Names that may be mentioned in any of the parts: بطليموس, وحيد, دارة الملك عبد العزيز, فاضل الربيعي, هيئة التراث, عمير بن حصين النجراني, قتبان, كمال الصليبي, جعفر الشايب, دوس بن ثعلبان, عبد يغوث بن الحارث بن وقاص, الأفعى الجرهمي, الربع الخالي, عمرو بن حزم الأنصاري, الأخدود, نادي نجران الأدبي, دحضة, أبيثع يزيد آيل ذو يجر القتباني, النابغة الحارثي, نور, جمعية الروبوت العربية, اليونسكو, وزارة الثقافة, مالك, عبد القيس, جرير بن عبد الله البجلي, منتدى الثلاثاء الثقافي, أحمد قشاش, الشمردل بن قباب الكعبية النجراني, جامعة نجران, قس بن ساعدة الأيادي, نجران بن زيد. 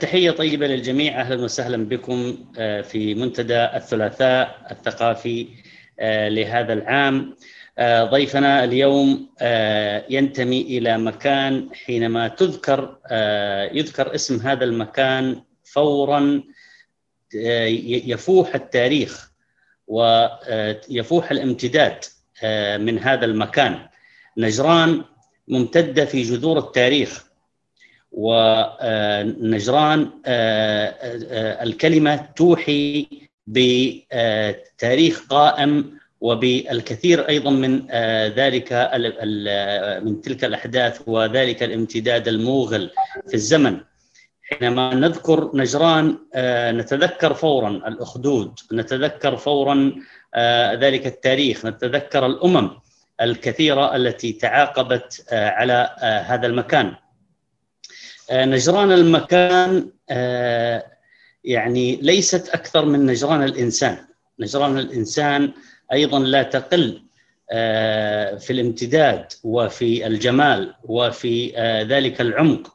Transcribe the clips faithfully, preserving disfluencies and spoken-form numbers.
تحية طيبة للجميع، أهلا وسهلا بكم في منتدى الثلاثاء الثقافي لهذا العام. ضيفنا اليوم ينتمي إلى مكان حينما تذكر يذكر اسم هذا المكان فورا يفوح التاريخ ويفوح الامتداد من هذا المكان. نجران ممتدة في جذور التاريخ، ونجران الكلمة توحي بتاريخ قائم وبالكثير أيضا من ذلك من تلك الأحداث وذلك الامتداد الموغل في الزمن. حينما نذكر نجران نتذكر فورا الأخدود، نتذكر فورا ذلك التاريخ، نتذكر الأمم الكثيرة التي تعاقبت على هذا المكان. نجران المكان يعني ليست أكثر من نجران الإنسان. نجران الإنسان أيضا لا تقل في الامتداد وفي الجمال وفي ذلك العمق.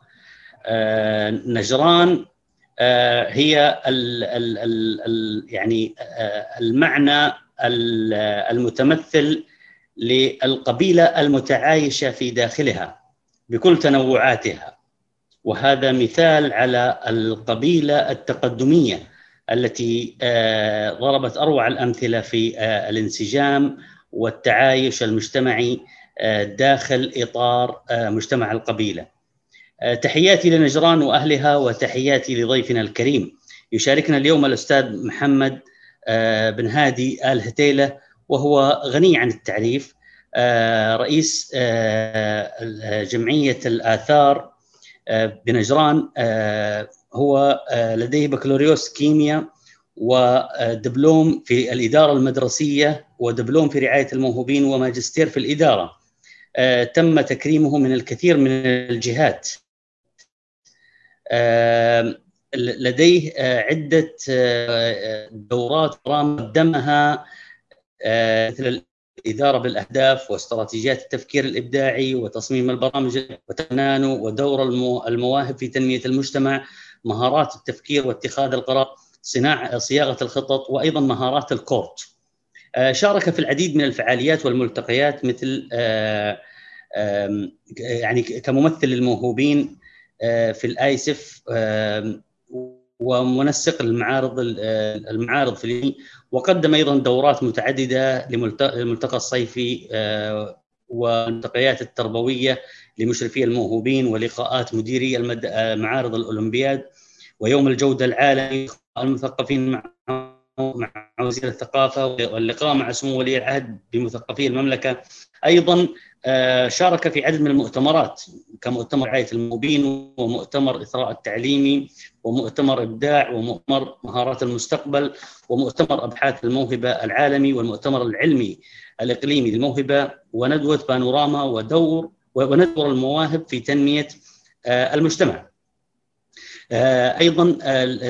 نجران هي ال ال ال يعني المعنى المتمثل للقبيلة المتعايشة في داخلها بكل تنوعاتها، وهذا مثال على القبيلة التقدمية التي ضربت أروع الأمثلة في الانسجام والتعايش المجتمعي داخل إطار مجتمع القبيلة. تحياتي لنجران وأهلها، وتحياتي لضيفنا الكريم. يشاركنا اليوم الأستاذ محمد بن هادي آل هتيلة، وهو غني عن التعريف، رئيس جمعية الآثار بنجران. هو لديه بكالوريوس كيمياء ودبلوم في الإدارة المدرسية ودبلوم في رعاية الموهوبين وماجستير في الإدارة. تم تكريمه من الكثير من الجهات. لديه عدة دورات قدمها مثل الإدارة بالأهداف واستراتيجيات التفكير الإبداعي وتصميم البرامج وتنانو ودور المواهب في تنمية المجتمع، مهارات التفكير واتخاذ القرار، صناعة صياغة الخطط، وأيضا مهارات الكورت. شارك في العديد من الفعاليات والملتقيات مثل يعني كممثل للموهوبين في الآيسف ومنسق المعارض المعارض في، وقدم أيضا دورات متعددة للملتقى الصيفي والملتقيات التربوية لمشرفي الموهوبين ولقاءات مديري معارض الأولمبياد ويوم الجودة العالمي المثقفين مع وزير الثقافة واللقاء مع سمو ولي العهد بمثقفي المملكة. أيضا شارك في عدد من المؤتمرات كمؤتمر رعاية الموهوبين ومؤتمر إثراء التعليمي ومؤتمر إبداع ومؤتمر مهارات المستقبل ومؤتمر أبحاث الموهبة العالمي والمؤتمر العلمي الإقليمي للموهبة وندوة بانوراما ودور وندور المواهب في تنمية المجتمع. أيضا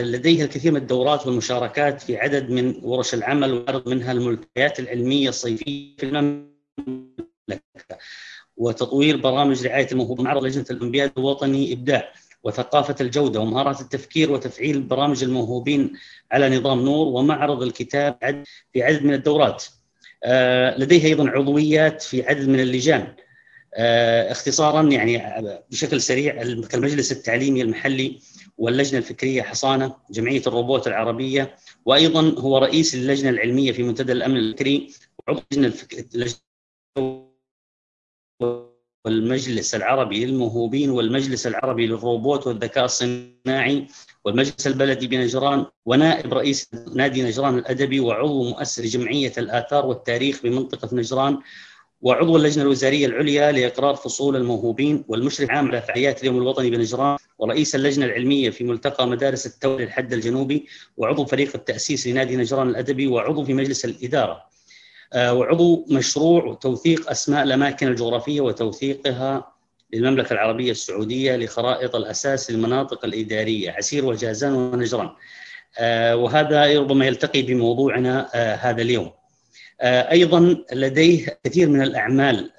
لديه الكثير من الدورات والمشاركات في عدد من ورش العمل وعرض منها الملتقيات العلمية الصيفية في المملكة وتطوير برامج رعاية الموهوبين، معرض لجنة الأولمبياد الوطني إبداع وثقافة الجودة ومهارات التفكير وتفعيل برامج الموهوبين على نظام نور، ومعرض الكتاب في عدد من الدورات. لديه أيضا عضويات في عدد من اللجان. اختصارا يعني بشكل سريع، كالمجلس التعليمي المحلي واللجنة الفكرية حصانة، جمعية الروبوت العربية، وأيضا هو رئيس اللجنة العلمية في منتدى الامن الفكري وعضو اللجنة والمجلس العربي للموهوبين والمجلس العربي للروبوت والذكاء الصناعي والمجلس البلدي بنجران، ونائب رئيس نادي نجران الأدبي وعضو مؤسس جمعية الآثار والتاريخ بمنطقة نجران، وعضو اللجنة الوزارية العليا لإقرار فصول الموهوبين والمشرف عام على فعاليات اليوم الوطني بنجران، ورئيس اللجنة العلمية في ملتقى مدارس التوعية للحد الجنوبي، وعضو فريق التأسيس لنادي نجران الأدبي، وعضو في مجلس الإدارة، وعضو مشروع توثيق أسماء الأماكن الجغرافية وتوثيقها للمملكة العربية السعودية لخرائط الأساس للمناطق الإدارية عسير وجازان ونجران. وهذا ربما يلتقي بموضوعنا هذا اليوم. أيضا لديه كثير من الأعمال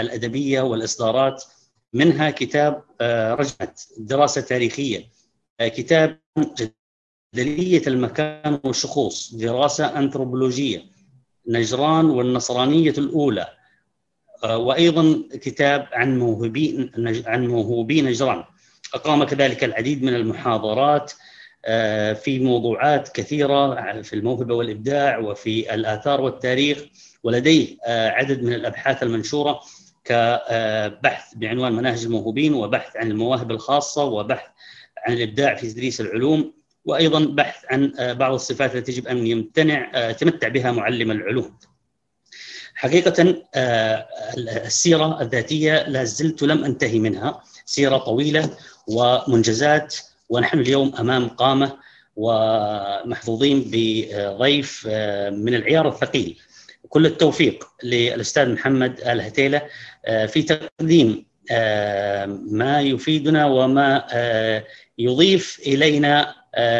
الأدبية والإصدارات، منها كتاب رجعت دراسة تاريخية كتاب جدلية المكان والشخوص، دراسة أنثروبولوجية، نجران والنصرانية الأولى، وأيضا كتاب عن موهوبين عن موهوبين نجران. أقام كذلك العديد من المحاضرات في موضوعات كثيرة في الموهبة والإبداع وفي الآثار والتاريخ، ولديه عدد من الأبحاث المنشورة كبحث بعنوان مناهج الموهوبين، وبحث عن المواهب الخاصة، وبحث عن الإبداع في تدريس العلوم، وأيضا بحث عن بعض الصفات التي يجب أن يمتنع يتمتع بها معلم العلوم. حقيقة السيرة الذاتية لا زلت لم أنتهي منها، سيرة طويلة ومنجزات، ونحن اليوم أمام قامة ومحظوظين بضيف من العيار الثقيل. كل التوفيق للأستاذ محمد آل هتيلة في تقديم ما يفيدنا وما يضيف إلينا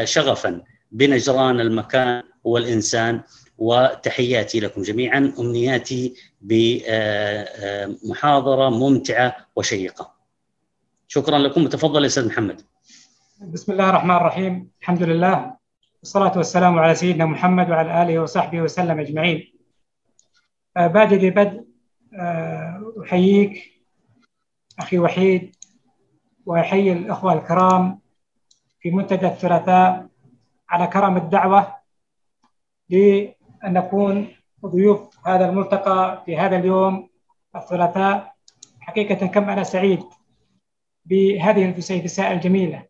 شغفا بنجران المكان والإنسان. وتحياتي لكم جميعا، أمنياتي بمحاضرة ممتعة وشيقة. شكرا لكم، تفضل يا أستاذ محمد. بسم الله الرحمن الرحيم، الحمد لله والصلاة والسلام على سيدنا محمد وعلى آله وصحبه وسلم أجمعين. بادئ لبدء أحييك أخي وحيد، وأحيي الأخوة الكرام في منتدى الثلاثاء على كرم الدعوة لأن نكون ضيوف هذا الملتقى في هذا اليوم الثلاثاء. حقيقة كم أنا سعيد بهذه الفسيفساء الجميلة،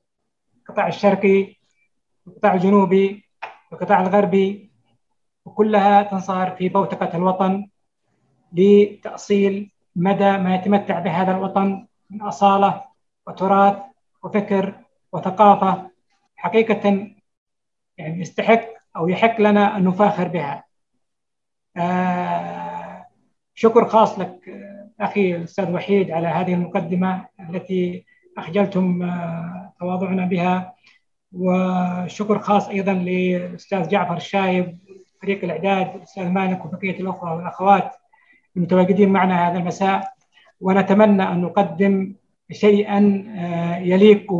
القطاع الشرقي والقطاع الجنوبي والقطاع الغربي، وكلها تنصهر في بوتقة الوطن لتأصيل مدى ما يتمتع به هذا الوطن من أصالة وتراث وفكر وثقافة. حقيقة يعني يستحق أو يحق لنا أن نفاخر بها. آه شكر خاص لك أخي الأستاذ وحيد على هذه المقدمة التي أخجلتم آه تواضعنا بها، وشكر خاص أيضا للأستاذ جعفر الشايب، فريق الإعداد، الأستاذ مالك وبقية الأخوة والأخوات المتواجدين معنا هذا المساء. ونتمنى أن نقدم شيئا آه يليق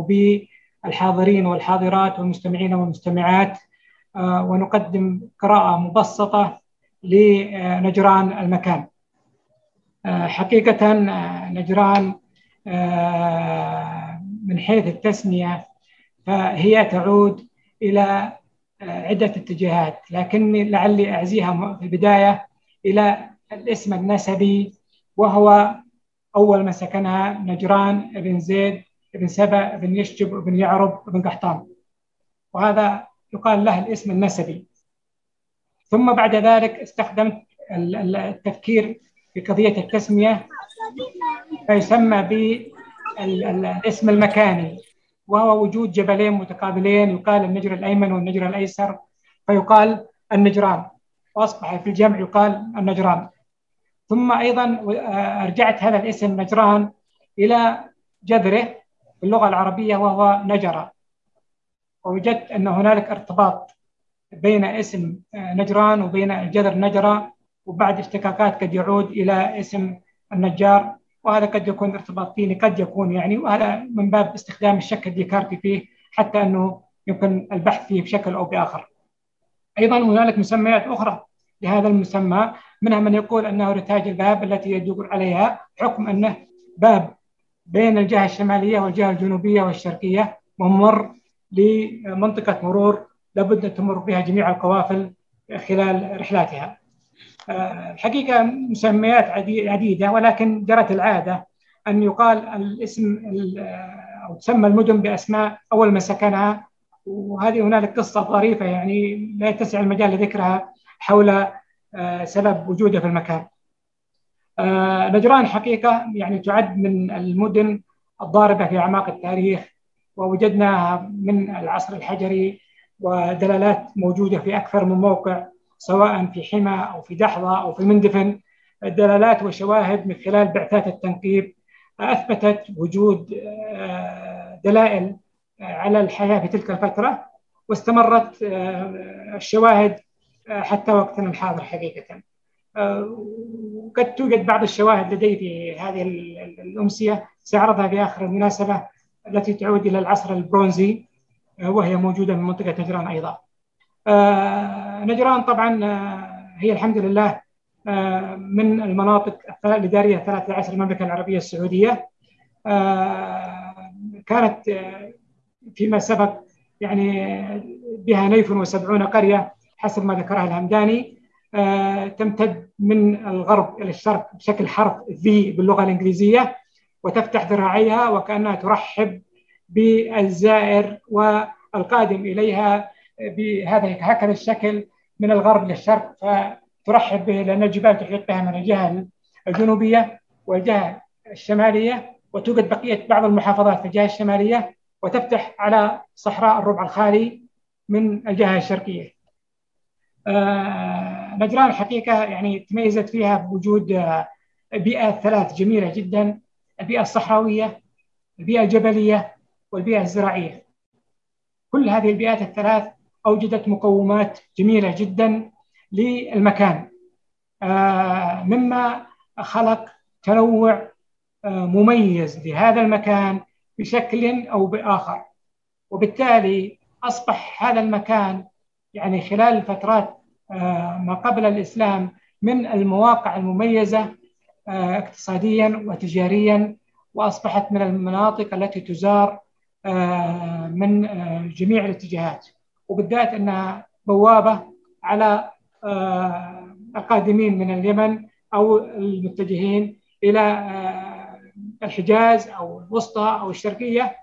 بالحاضرين والحاضرات والمستمعين والمستمعات، ونقدم قراءة مبسطة لنجران المكان. حقيقة نجران من حيث التسمية فهي تعود إلى عدة اتجاهات، لكني لعلي أعزيها في البداية إلى الاسم النسبي، وهو أول ما سكنها نجران بن زيد بن سبأ بن يشجب بن يعرب بن قحطان، وهذا يقال له الاسم النسبي. ثم بعد ذلك استخدمت التفكير في قضية التسمية فيسمى بالاسم المكاني، وهو وجود جبلين متقابلين يقال النجر الأيمن والنجر الأيسر، فيقال النجران، وأصبح في الجمع يقال النجران. ثم أيضا أرجعت هذا الاسم نجران إلى جذره باللغة العربية وهو نجرة، ووجدت أن هنالك ارتباط بين اسم نجران وبين جذر نجرة، وبعد اشتقاقات قد يعود إلى اسم النجار، وهذا قد يكون ارتباط ديني، قد يكون يعني، وهذا من باب استخدام الشك الديكارتي فيه، حتى أنه يمكن البحث فيه بشكل أو بآخر. أيضا هنالك مسميات أخرى لهذا المسمى، منها من يقول أنه رتاج الباب التي يدور عليها، حكم أنه باب بين الجهة الشمالية والجهة الجنوبية والشرقية، وممر لمنطقة مرور لابد أن تمر بها جميع القوافل خلال رحلاتها. الحقيقة مسميات عديدة، ولكن جرت العادة أن يقال الاسم أو تسمى المدن بأسماء أول ما سكنها، وهذه هنالك قصة ظريفة يعني لا يتسع المجال لذكرها حول سبب وجودها في المكان. نجران حقيقة يعني تعد من المدن الضاربة في أعماق التاريخ، ووجدناها من العصر الحجري، ودلالات موجودة في أكثر من موقع سواء في حما أو في دحضة أو في المندفن. دلالات وشواهد من خلال بعثات التنقيب أثبتت وجود دلائل على الحياة في تلك الفترة، واستمرت الشواهد حتى وقتنا الحاضر حقيقة. وقد توجد بعض الشواهد لدي في هذه الأمسية سأعرضها في آخر المناسبة، التي تعود إلى العصر البرونزي، وهي موجودة من منطقة نجران أيضا. نجران طبعا هي الحمد لله من المناطق الإدارية الثلاثة عشر المملكة العربية السعودية. كانت فيما سبق يعني بها نيف وسبعون قرية حسب ما ذكرها الهمداني، تمتد من الغرب إلى الشرق بشكل حرف ذي باللغة الإنجليزية، وتفتح ذراعيها وكأنها ترحب بالزائر والقادم إليها بهذا هكذا الشكل من الغرب للشرق، فترحب به لأن الجبال تحيط بها من الجهة الجنوبية والجهة الشمالية، وتوجد بقية بعض المحافظات في الجهة الشمالية، وتفتح على صحراء الربع الخالي من الجهة الشرقية. آه نجران الحقيقة يعني تميزت فيها بوجود آه بيئة ثلاث جميلة جدا: البيئة الصحراوية، البيئة الجبلية، والبيئة الزراعية. كل هذه البيئات الثلاث أوجدت مقومات جميلة جدا للمكان، آه مما خلق تنوع آه مميز لهذا المكان بشكل أو بآخر، وبالتالي أصبح هذا المكان يعني خلال فترات آه ما قبل الإسلام من المواقع المميزة آه اقتصاديا وتجاريا، وأصبحت من المناطق التي تزار آه من آه جميع الاتجاهات، وبالذات أنها بوابة على آه القادمين من اليمن أو المتجهين إلى آه الحجاز أو الوسطى أو الشرقية.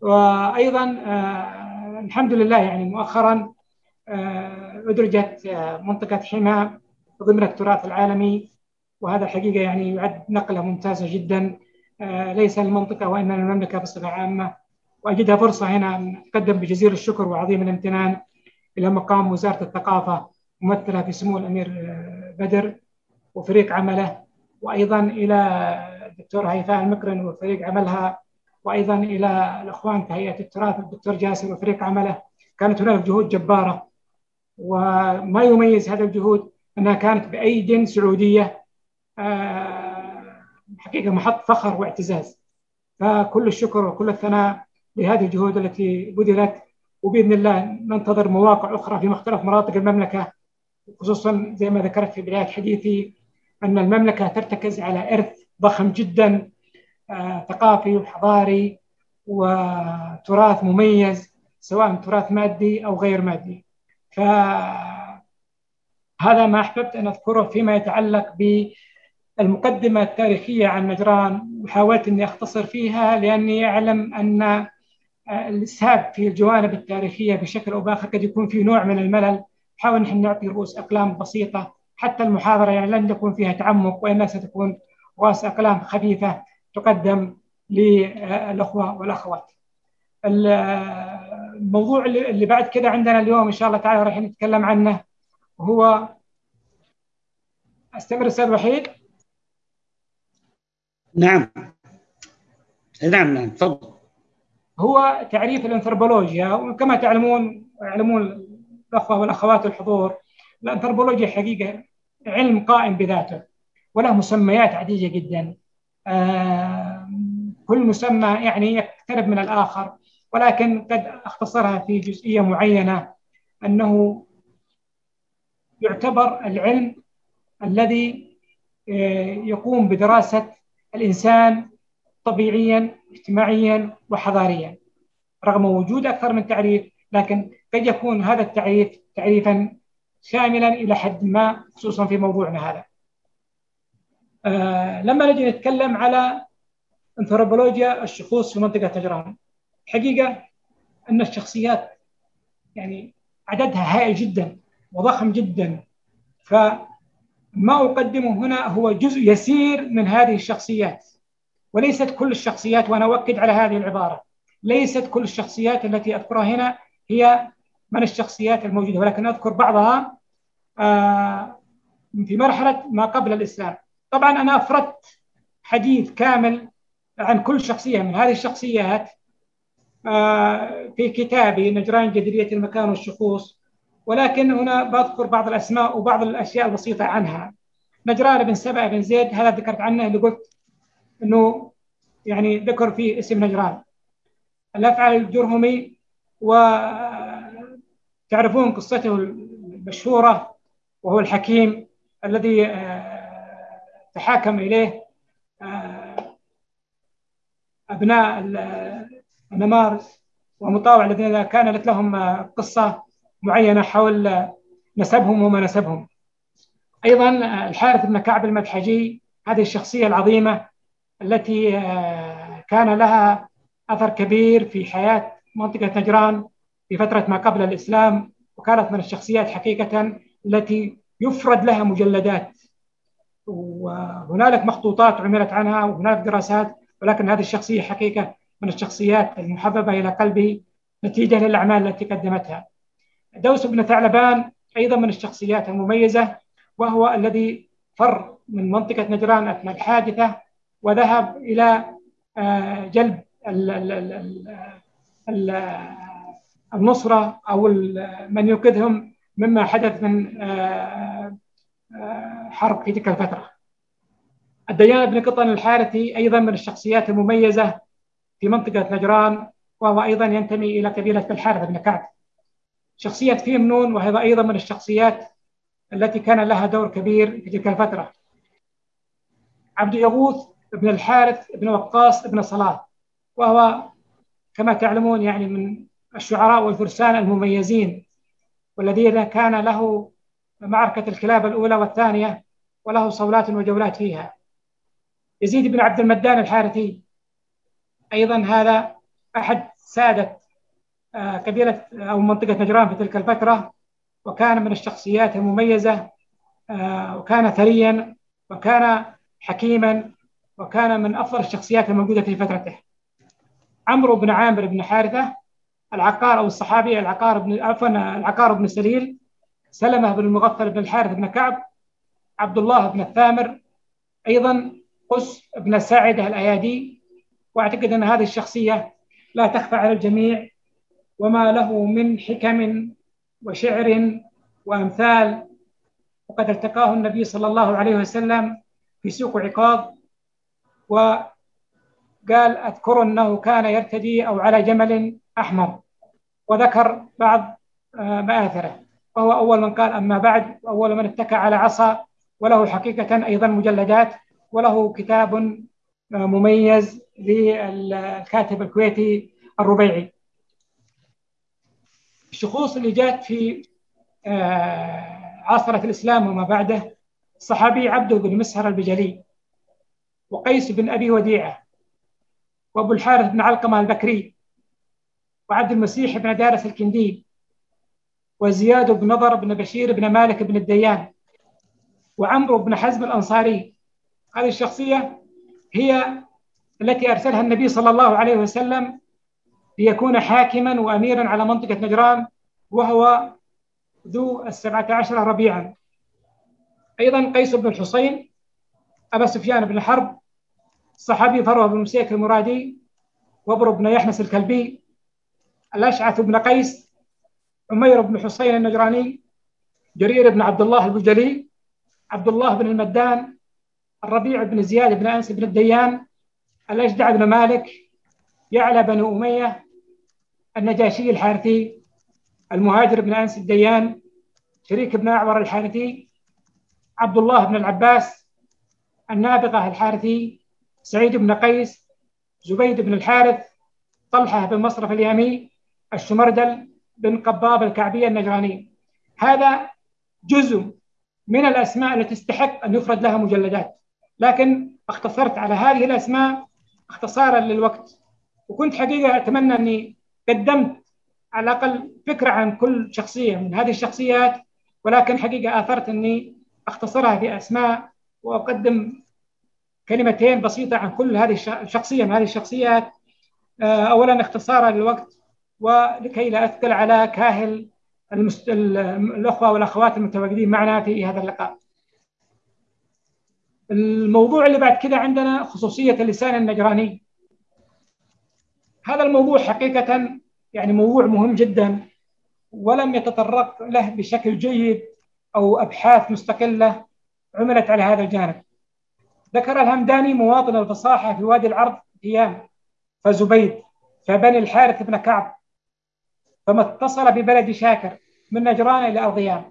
وأيضا آه الحمد لله يعني مؤخرا آه أدرجت آه منطقة حما ضمن التراث العالمي، وهذا الحقيقة يعني يعد نقلة ممتازة جدا، آه ليس المنطقة وإنما المملكة بصفة عامة، وأجدها فرصة هنا نتقدم بجزيل الشكر وعظيم الامتنان إلى مقام وزارة الثقافة ممثلة في سمو الأمير بدر وفريق عمله، وأيضا إلى الدكتورة هيفاء المكرن وفريق عملها، وأيضا إلى الأخوان في هيئة التراث الدكتور جاسم وفريق عمله. كانت هناك جهود جبارة، وما يميز هذا الجهود أنها كانت بأيد سعودية، حقيقة محط فخر واعتزاز، فكل الشكر وكل الثناء لهذه الجهود التي بذلت. وبإذن الله ننتظر مواقع أخرى في مختلف مناطق المملكة، خصوصا زي ما ذكرت في بداية حديثي أن المملكة ترتكز على إرث ضخم جدا آه، ثقافي وحضاري وتراث مميز، سواء تراث مادي أو غير مادي. فهذا ما أحببت أن أذكره فيما يتعلق بالمقدمة التاريخية عن نجران، وحاولت أني أختصر فيها لأني أعلم أن الإسهاب في الجوانب التاريخية بشكل أو بآخر قد يكون فيه نوع من الملل. حاول نحن نعطي رؤوس أقلام بسيطة، حتى المحاضرة يعني لن تكون فيها تعمق، وإنما ستكون رؤوس أقلام خفيفة تقدم للأخوة والأخوات. الموضوع اللي بعد كده عندنا اليوم إن شاء الله تعالى راح نتكلم عنه هو، أستمر أستاذ وحيد؟ نعم نعم نعم تفضل. هو تعريف الأنثروبولوجيا، وكما تعلمون يعلمون الأخوة والأخوات الحضور، الأنثروبولوجيا حقيقة علم قائم بذاته وله مسميات عديدة جدا، آه كل مسمى يعني يقترب من الآخر، ولكن قد أختصرها في جزئية معينة، أنه يعتبر العلم الذي يقوم بدراسة الإنسان طبيعياً اجتماعياً وحضارياً. رغم وجود أكثر من تعريف، لكن قد يكون هذا التعريف تعريفاً شاملاً إلى حد ما، خصوصاً في موضوعنا هذا. آه لما نجي نتكلم على أنثروبولوجيا الشخوص في منطقة نجران، حقيقة أن الشخصيات يعني عددها هائل جداً وضخم جداً، فما أقدمه هنا هو جزء يسير من هذه الشخصيات، وليست كل الشخصيات، وأنا أؤكد على هذه العبارة، ليست كل الشخصيات التي أذكرها هنا هي من الشخصيات الموجودة، ولكن أذكر بعضها آه في مرحلة ما قبل الإسلام. طبعا أنا أفردت حديث كامل عن كل شخصية من هذه الشخصيات آه في كتابي نجران جدرية المكان والشخوص، ولكن هنا بذكر بعض الأسماء وبعض الأشياء البسيطة عنها. نجران بن سبأ بن زيد، هذا ذكرت عنه اللي قلت أنه يعني ذكر فيه اسم نجران. الأفعى الجرهمي وتعرفون قصته المشهورة وهو الحكيم الذي تحاكم إليه أبناء النمارس ومطاوع الذين كانت لهم قصة معينة حول نسبهم وما نسبهم. أيضا الحارث بن كعب المدحجي، هذه الشخصية العظيمة التي كان لها أثر كبير في حياة منطقة نجران في فترة ما قبل الإسلام، وكانت من الشخصيات حقيقة التي يفرد لها مجلدات، وهنالك مخطوطات عملت عنها وهنالك دراسات، ولكن هذه الشخصية حقيقة من الشخصيات المحببة إلى قلبي نتيجة للأعمال التي قدمتها. دوس بن ثعلبان أيضا من الشخصيات المميزة، وهو الذي فر من منطقة نجران أثناء الحادثة وذهب إلى جلب النصرة أو من ينقذهم مما حدث من حرب في تلك الفترة. الديان بن قطن الحارثي أيضا من الشخصيات المميزة في منطقة نجران، وهو أيضا ينتمي إلى قبيلة الحارث بن كعب. شخصية فيمنون، وهذا أيضا من الشخصيات التي كان لها دور كبير في تلك الفترة. عبد يغوث بن الحارث بن وقاص بن صلاح، وهو كما تعلمون يعني من الشعراء والفرسان المميزين، والذين كان له معركة الكلاب الأولى والثانية وله صولات وجولات فيها. يزيد بن عبد المدان الحارثي، أيضا هذا أحد سادة قبيلة أو منطقة نجران في تلك الفترة، وكان من الشخصيات المميزة، وكان ثريا وكان حكيما وكان من أفضل الشخصيات الموجودة في فترته. عمرو بن عامر بن حارثة العقار أو الصحابي العقار بن عفوا العقار بن سليل، سلمة بن المغفل بن الحارث بن كعب، عبد الله بن الثامر، أيضا قس بن ساعدة الأيادي. وأعتقد أن هذه الشخصية لا تخفى على الجميع، وما له من حكم وشعر وأمثال، وقد التقاه النبي صلى الله عليه وسلم في سوق عكاظ وقال أذكر أنه كان يرتدي أو على جمل أحمر، وذكر بعض مآثره، وهو أول من قال أما بعد، وأول من اتكى على عصا، وله حقيقة أيضا مجلدات، وله كتاب مميز للكاتب الكويتي الربيعي. الشخوص اللي جات في عصرة الإسلام وما بعده، الصحابي عبده بن مسهر البجلي، وقيس بن أبي وديعة، وأبو الحارث بن علقمة البكري، وعبد المسيح بن دارس الكندي، وزياد بن نضر بن بشير بن مالك بن الديان، وعمرو بن حزم الأنصاري. هذه الشخصية هي التي أرسلها النبي صلى الله عليه وسلم ليكون حاكما وأميرا على منطقة نجران، وهو ذو السبعة عشر ربيعا. أيضا قيس بن الحصين، أبا سفيان بن حرب، الصحابي فروة بن مسيك المرادي، وبر بن يحنس الكلبي، الأشعث بن قيس، عمير بن حصين النجراني، جرير بن عبد الله البجلي، عبد الله بن المدان، الربيع بن زياد بن أنس بن الديان، الأجدع بن مالك، يعلى بن أمية، النجاشي الحارثي، المهاجر بن أنس الديان، شريك بن أعور الحارثي، عبد الله بن العباس، النابغة الحارثي، سعيد بن قيس، زبيد بن الحارث، طلحة بن مصرف اليامي، الشمردل بن قباب الكعبية النجراني. هذا جزء من الأسماء التي تستحق أن يفرد لها مجلدات، لكن اختصرت على هذه الأسماء اختصارا للوقت، وكنت حقيقة أتمنى أني قدمت على الأقل فكرة عن كل شخصية من هذه الشخصيات، ولكن حقيقة آثرت أني أختصرها في أسماء وأقدم كلمتين بسيطة عن كل هذه الشخصية من هذه الشخصيات، أولا اختصارا للوقت ولكي لا أثقل على كاهل المست... الأخوة والأخوات المتواجدين معنا في هذا اللقاء. الموضوع اللي بعد كده عندنا خصوصية اللسان النجراني. هذا الموضوع حقيقة يعني موضوع مهم جدا، ولم يتطرق له بشكل جيد أو أبحاث مستقلة عملت على هذا الجانب. ذكر الهمداني مواطن الفصاحة في وادي العرض ديان، فزبيد، فبني الحارث بن كعب، فما اتصل ببلد شاكر من نجران إلى أرضيان.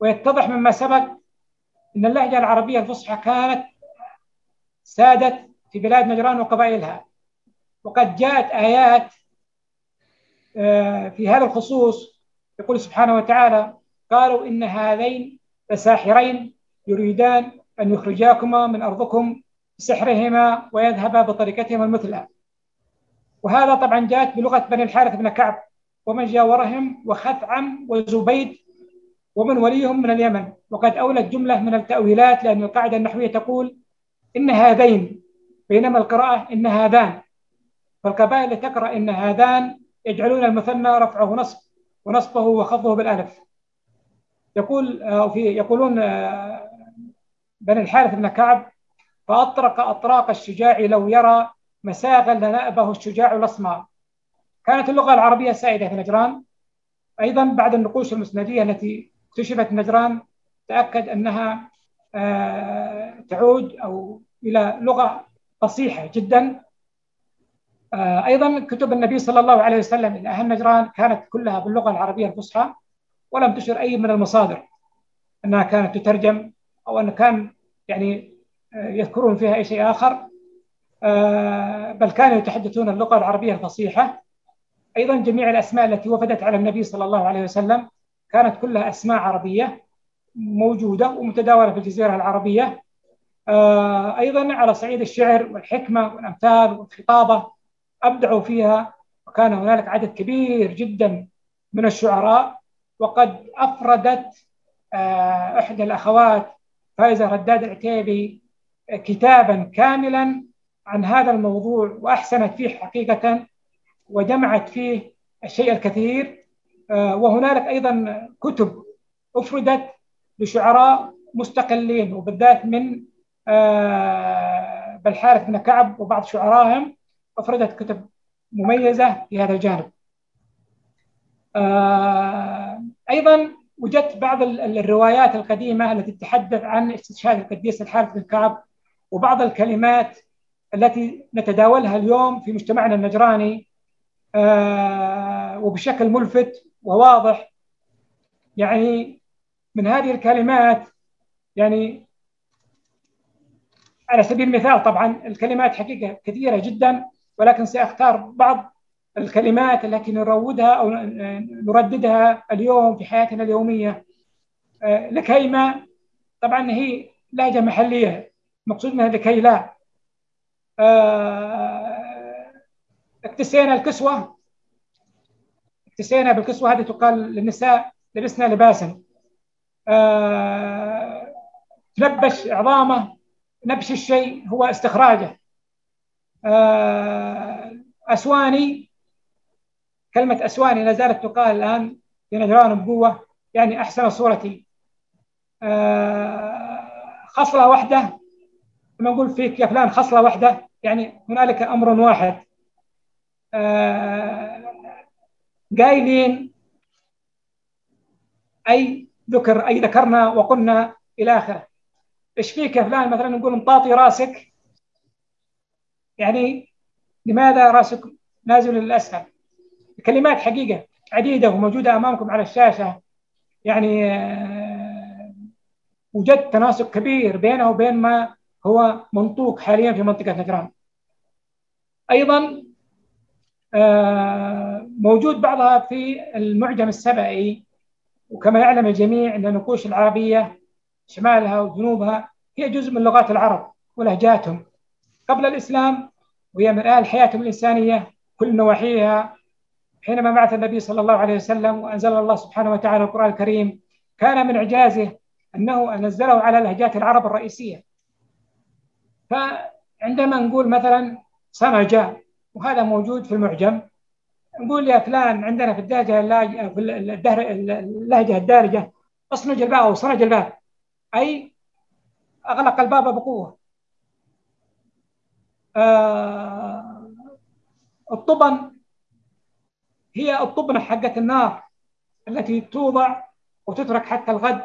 ويتضح مما سبق أن اللهجة العربية الفصحى كانت سادت في بلاد نجران وقبائلها، وقد جاءت آيات في هذا الخصوص يقول سبحانه وتعالى: قالوا إن هذين لساحرين يريدان أن يخرجاكما من أرضكم بسحرهما ويذهبا بطريقتهما المثلى. وهذا طبعا جاءت بلغة بني الحارث بن كعب ومن جاورهم وخثعم وزبيد ومن وليهم من اليمن. وقد أولت جملة من التأويلات، لأن القاعدة النحوية تقول إن هذين، بينما القراءة إن هذان، فالقبائل تقرأ إن هذان يجعلون المثنى رفعه نصب ونصبه وخفضه بالألف. يقول يقولون بني الحارث بن كعب: فأطرق أطراق الشجاع لو يرى مساغا لنأبه الشجاع الأصمع. كانت اللغة العربية سائدة في نجران. أيضا بعد النقوش المسندية التي اكتشفت نجران تأكد أنها تعود أو إلى لغة فصيحة جدا. أيضا كتب النبي صلى الله عليه وسلم إلى أهل نجران كانت كلها باللغة العربية الفصحى، ولم تشر أي من المصادر أنها كانت تترجم أو أن كان يعني يذكرون فيها أي شيء آخر، بل كانوا يتحدثون اللغة العربية الفصيحة. أيضا جميع الأسماء التي وفدت على النبي صلى الله عليه وسلم كانت كلها أسماء عربية موجودة ومتداولة في الجزيرة العربية. أيضا على صعيد الشعر والحكمة والأمثال والخطابة أبدعوا فيها، وكان هنالك عدد كبير جدا من الشعراء. وقد أفردت إحدى الأخوات فايزة رداد العتيبي كتابا كاملا عن هذا الموضوع، وأحسنت فيه حقيقة وجمعت فيه الشيء الكثير. وهنالك أيضا كتب أفردت لشعراء مستقلين، وبالذات من بالحارث بن كعب وبعض شعرائهم أفردت كتب مميزة في هذا الجانب. أيضا وجدت بعض الروايات القديمة التي تتحدث عن استشهاد القديس الحارث بن كعب، وبعض الكلمات التي نتداولها اليوم في مجتمعنا النجراني وبشكل ملفت وواضح. يعني من هذه الكلمات، يعني على سبيل المثال، طبعا الكلمات حقيقة كثيرة جدا، ولكن سأختار بعض الكلمات التي نروّدها أو نرددها اليوم في حياتنا اليومية. لكيما، طبعا هي لهجة محلية، مقصود منها لكي لا. اكتسينا الكسوة، اكتسينا بالكسوة هذه تقال للنساء، لبسنا لباسا. تنبش عظامه، نبش الشيء هو استخراجه. أسواني، كلمة أسواني لا زالت تقال الآن في نجران بقوة، يعني أحسن صورتي. خصلة واحدة، لما نقول فيك يا فلان خصلة واحدة يعني هنالك أمر واحد. قايلين، أي ذكر، أي ذكرنا وقلنا إلى آخره. إيش فيك يا فلان، مثلا نقول مطاطي راسك، يعني لماذا راسك نازل للأسفل. الكلمات حقيقة عديدة وموجودة أمامكم على الشاشة. يعني وجدت تناسق كبير بينه وبين ما هو منطوق حاليا في منطقة نجران. أيضا موجود بعضها في المعجم السبعي، وكما يعلم الجميع أن النقوش العربية شمالها وجنوبها هي جزء من لغات العرب ولهجاتهم قبل الإسلام، وهي من آل حياتهم الإنسانية كل نواحيها. حينما بعث النبي صلى الله عليه وسلم وأنزل الله سبحانه وتعالى القرآن الكريم، كان من إعجازه أنه نزله على لهجات العرب الرئيسية. فعندما نقول مثلا صنجة، وهذا موجود في المعجم، نقول يا فلان عندنا في الدارجة اللهجة الدارجة أصنج الباب أو صنج الباب، أي أغلق الباب بقوة. آه الطبن، هي الطبنة حقت النار التي توضع وتترك حتى الغد،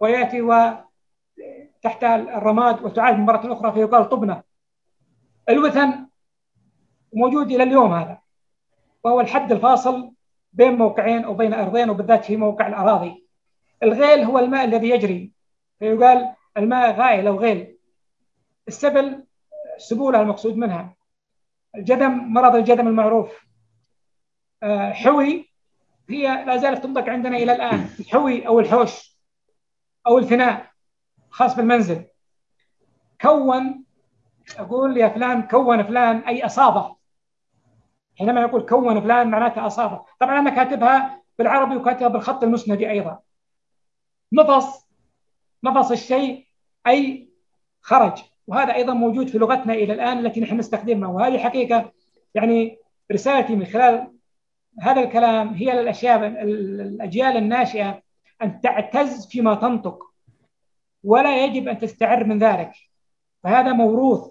ويأتي وتحتها الرماد وتعاد مرة أخرى فيقال طبنة. الوثن موجود إلى اليوم هذا، وهو الحد الفاصل بين موقعين أو بين أرضين، وبالذات في موقع الأراضي. الغيل هو الماء الذي يجري، فيقال الماء غائل أو غيل. السبل السبولة المقصود منها. الجدم مرض الجدم المعروف. حوي هي لا زالت تنطق عندنا إلى الآن، الحوي أو الحوش أو الفناء خاص بالمنزل. كون، أقول يا فلان كون فلان، أي أصابه. حينما يقول كون فلان معناته أصابه. طبعا أنا كاتبها بالعربي وكاتبها بالخط المسندي أيضا. نفص، نفص الشيء أي خرج، وهذا أيضا موجود في لغتنا إلى الآن التي نحن نستخدمها. وهذه حقيقة يعني رسالتي من خلال هذا الكلام هي للأشياء الأجيال الناشئة أن تعتز فيما تنطق، ولا يجب أن تستعر من ذلك، فهذا موروث،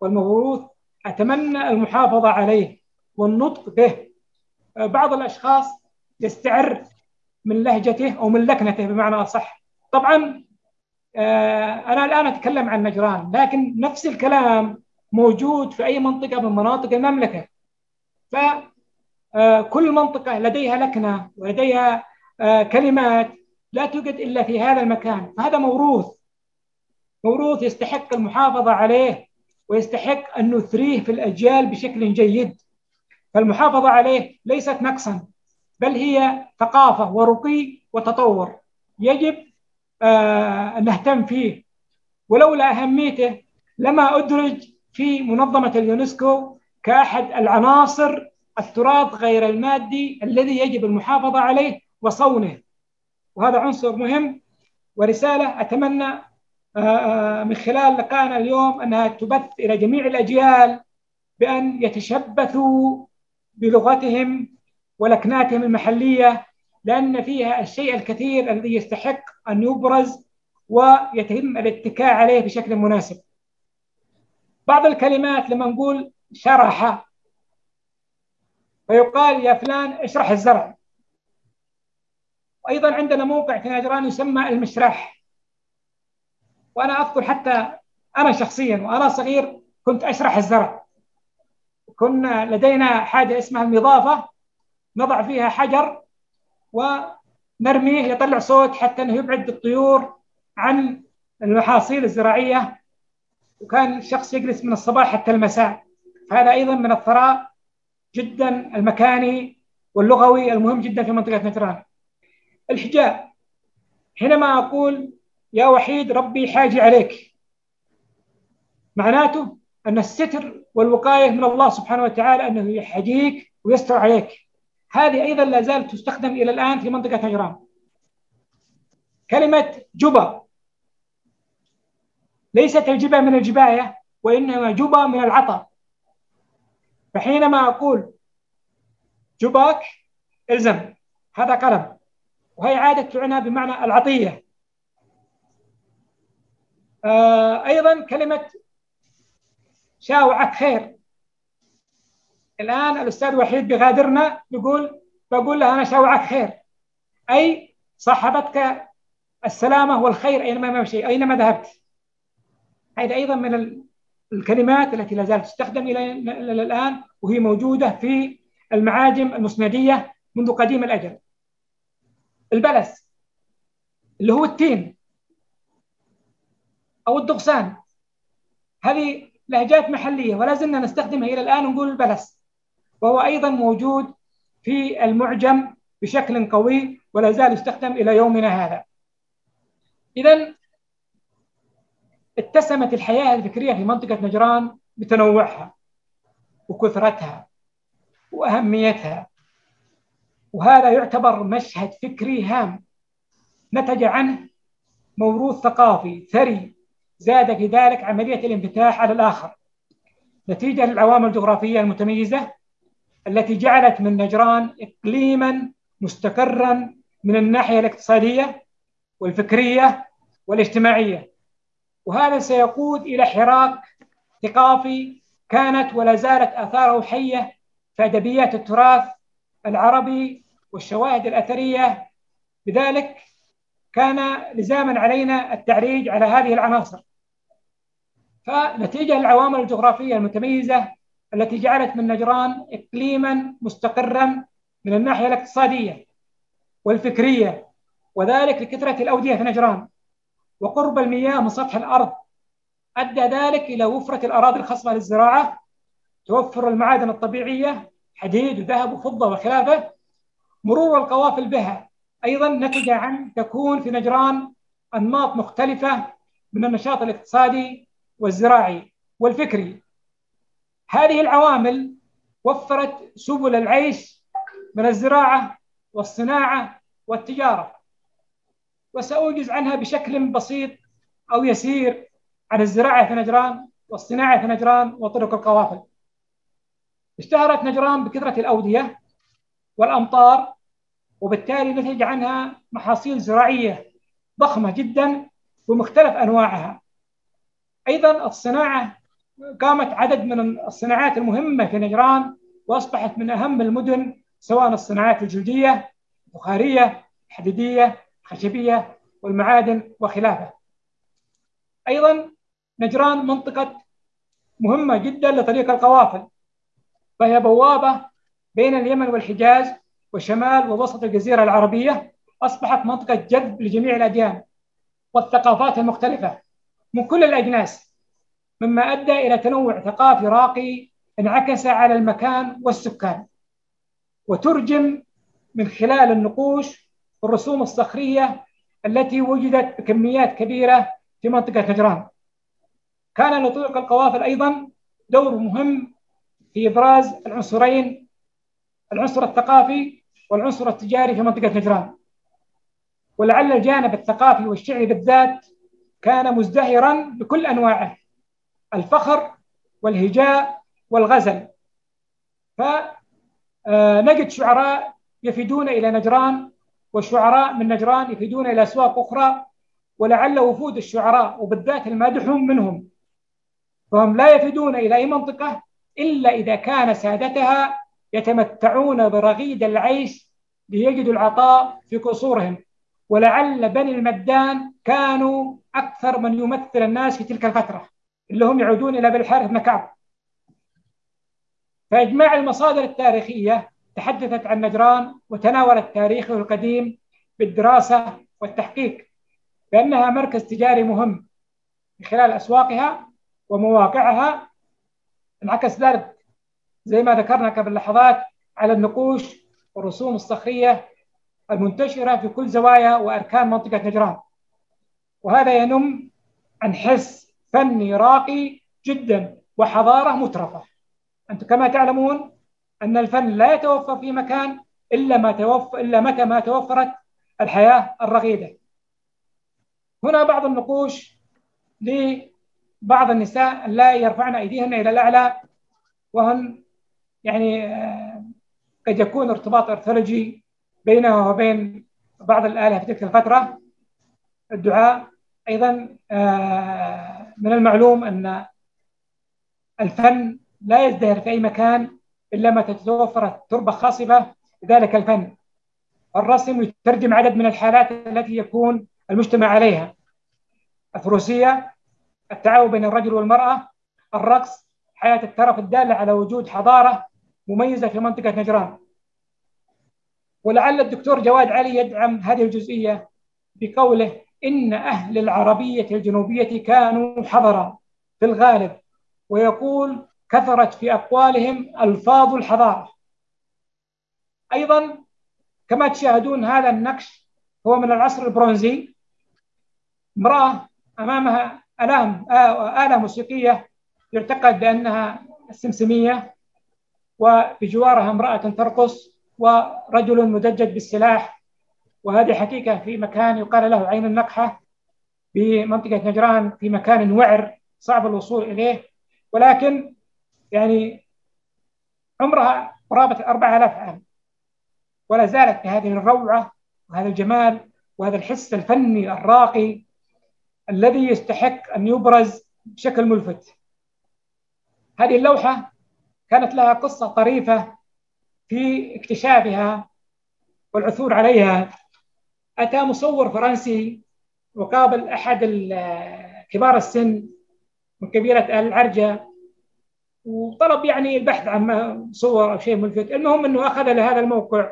والموروث أتمنى المحافظة عليه والنطق به. بعض الأشخاص يستعر من لهجته أو من لكنته بمعنى صح. طبعا أنا الآن أتكلم عن نجران، لكن نفس الكلام موجود في أي منطقة من مناطق المملكة، فكل منطقة لديها لكنة ولديها كلمات لا توجد إلا في هذا المكان. هذا موروث، موروث يستحق المحافظة عليه، ويستحق أن نثريه في الأجيال بشكل جيد. فالمحافظة عليه ليست نقصا، بل هي ثقافة ورقي وتطور يجب آه أن نهتم فيه. ولولا أهميته لما أدرج في منظمة اليونسكو كأحد العناصر التراث غير المادي الذي يجب المحافظة عليه وصونه، وهذا عنصر مهم. ورسالة أتمنى من خلال لقائنا اليوم أنها تبث إلى جميع الأجيال بأن يتشبثوا بلغتهم ولكناتهم المحلية، لأن فيها الشيء الكثير الذي يستحق أن يبرز ويتم الاتكاء عليه بشكل مناسب. بعض الكلمات لما نقول شرح، فيقال يا فلان اشرح الزرع. أيضا عندنا موقع في نجران يسمى المشرح، وأنا أذكر حتى أنا شخصيا وأنا صغير كنت أشرح الزرع. كنا لدينا حاجة اسمها المضافة، نضع فيها حجر ونرميه يطلع صوت حتى أنه يبعد الطيور عن المحاصيل الزراعية، وكان الشخص يجلس من الصباح حتى المساء. فهذا أيضا من الثراء جدا المكاني واللغوي المهم جدا في منطقة نجران. الحجاب، حينما أقول يا وحيد ربي حاجي عليك، معناته أن الستر والوقاية من الله سبحانه وتعالى أنه يحجيك ويستر عليك. هذه أيضا لا زالت تستخدم إلى الآن في منطقة نجران. كلمة جبى، ليست الجبى من الجباية، وإنما جبى من العطاء. فحينما أقول جباك الزم، هذا قلم، وهي عادة تعنى بمعنى العطية. آه أيضا كلمة شاوعك خير، الآن الأستاذ وحيد بغادرنا يقول، بقول له أنا شاوعك خير، أي صاحبتك السلامة والخير أينما مشي أينما ذهبت. هذا أيضا من الكلمات التي لا زالت تستخدم إلى الآن، وهي موجودة في المعاجم المسندية منذ قديم الأجل. البلس اللي هو التين أو الدغسان، هذه لهجات محلية ولا زلنا نستخدمها إلى الآن ونقول البلس، وهو أيضا موجود في المعجم بشكل قوي ولا زال يستخدم إلى يومنا هذا. إذن اتسمت الحياة الفكرية في منطقة نجران بتنوعها وكثرتها وأهميتها، وهذا يعتبر مشهد فكري هام نتج عنه موروث ثقافي ثري، زاد في ذلك عملية الانفتاح على الآخر نتيجة للعوامل الجغرافية المتميزة التي جعلت من نجران إقليما مستقرا من الناحية الاقتصادية والفكرية والاجتماعية، وهذا سيقود إلى حراك ثقافي كانت ولا زالت آثاره حية في أدبيات التراث العربي والشواهد الأثرية. لذلك كان لزاما علينا التعريج على هذه العناصر، فنتيجة للعوامل الجغرافية المتميزة التي جعلت من نجران إقليما مستقرا من الناحية الاقتصادية والفكرية، وذلك لكثرة الأودية في نجران وقرب المياه من سطح الأرض، أدى ذلك إلى وفرة الأراضي الخصبة للزراعة، توفر المعادن الطبيعية حديد وذهب وفضة وخلافه، مرور القوافل بها. أيضا نتج عن تكون في نجران أنماط مختلفة من النشاط الاقتصادي والزراعي والفكري. هذه العوامل وفرت سبل العيش من الزراعة والصناعة والتجارة، وسأوجز عنها بشكل بسيط أو يسير عن الزراعة في نجران والصناعة في نجران وطرق القوافل. اشتهرت نجران بكثرة الأودية والأمطار، وبالتالي نتج عنها محاصيل زراعية ضخمة جدا ومختلف أنواعها. أيضا الصناعة قامت عدد من الصناعات المهمة في نجران، وأصبحت من أهم المدن سواء الصناعات الجلدية، البخارية، الحديدية، الخشبية والمعادن وخلافه. أيضا نجران منطقة مهمة جدا لطريق القوافل، فهي بوابة بين اليمن والحجاز وشمال ووسط الجزيرة العربية، أصبحت منطقة جذب لجميع الأديان والثقافات المختلفة من كل الأجناس، مما أدى إلى تنوع ثقافي راقي انعكس على المكان والسكان، وترجم من خلال النقوش والرسوم الصخرية التي وجدت بكميات كبيرة في منطقة نجران. كان لطرق القوافل أيضا دور مهم في إبراز العنصرين، العنصر الثقافي والعنصر التجاري في منطقة نجران، ولعل الجانب الثقافي والشعري بالذات كان مزدهرا بكل أنواعه، الفخر والهجاء والغزل. فنجد شعراء يفيدون إلى نجران، وشعراء من نجران يفيدون إلى أسواق أخرى، ولعل وفود الشعراء وبالذات المادحون منهم فهم لا يفيدون إلى أي منطقة إلا إذا كان سادتها يتمتعون برغيد العيش ليجدوا العطاء في قصورهم. ولعل بني المدان كانوا أكثر من يمثل الناس في تلك الفترة، اللي هم يعودون إلى الحارث بن كعب. فإجماع المصادر التاريخية تحدثت عن نجران وتناولت تاريخه القديم بالدراسة والتحقيق، بأنها مركز تجاري مهم من خلال أسواقها ومواقعها. انعكس ذلك زي ما ذكرنا قبل لحظات على النقوش والرسوم الصخرية المنتشرة في كل زوايا وأركان منطقة نجران، وهذا ينم عن حس فني راقي جدا وحضارة مترفة. أنتم كما تعلمون أن الفن لا يتوفر في مكان إلا ما توفر إلا متى ما توفرت الحياة الرغيدة. هنا بعض النقوش لبعض النساء لا يرفعن أيديهن إلى الأعلى، وهن يعني قد يكون ارتباط أرثولوجي بينها وبين بعض الآلهة في تلك الفترة، الدعاء. أيضا من المعلوم أن الفن لا يزدهر في أي مكان إلا ما تتوفر تربة خاصبة لذلك الفن. الرسم يترجم عدد من الحالات التي يكون المجتمع عليها، الفروسية، التعاون بين الرجل والمرأة، الرقص، حياة الترف الدالة على وجود حضارة مميزة في منطقة نجران. ولعل الدكتور جواد علي يدعم هذه الجزئية بقوله إن أهل العربية الجنوبية كانوا حضرا في الغالب، ويقول كثرت في أقوالهم ألفاظ الحضارة. أيضا كما تشاهدون هذا النقش هو من العصر البرونزي، امرأة أمامها آلة موسيقية يعتقد بأنها السمسمية، وبجوارها امرأة ترقص ورجل مدجج بالسلاح، وهذه حقيقة في مكان يقال له عين النقحة بمنطقة نجران، في مكان وعر صعب الوصول إليه، ولكن يعني عمرها قرابة أربعة آلاف عام ولا زالت بهذه الروعة وهذا الجمال وهذا الحس الفني الراقي الذي يستحق أن يبرز بشكل ملفت. هذه اللوحة كانت لها قصة طريفة في اكتشافها والعثور عليها. أتى مصور فرنسي وقابل أحد كبار السن من كبيرة آل العرجة، وطلب يعني البحث عن صور أو شيء ملفت. المهم أنه أخذ لهذا الموقع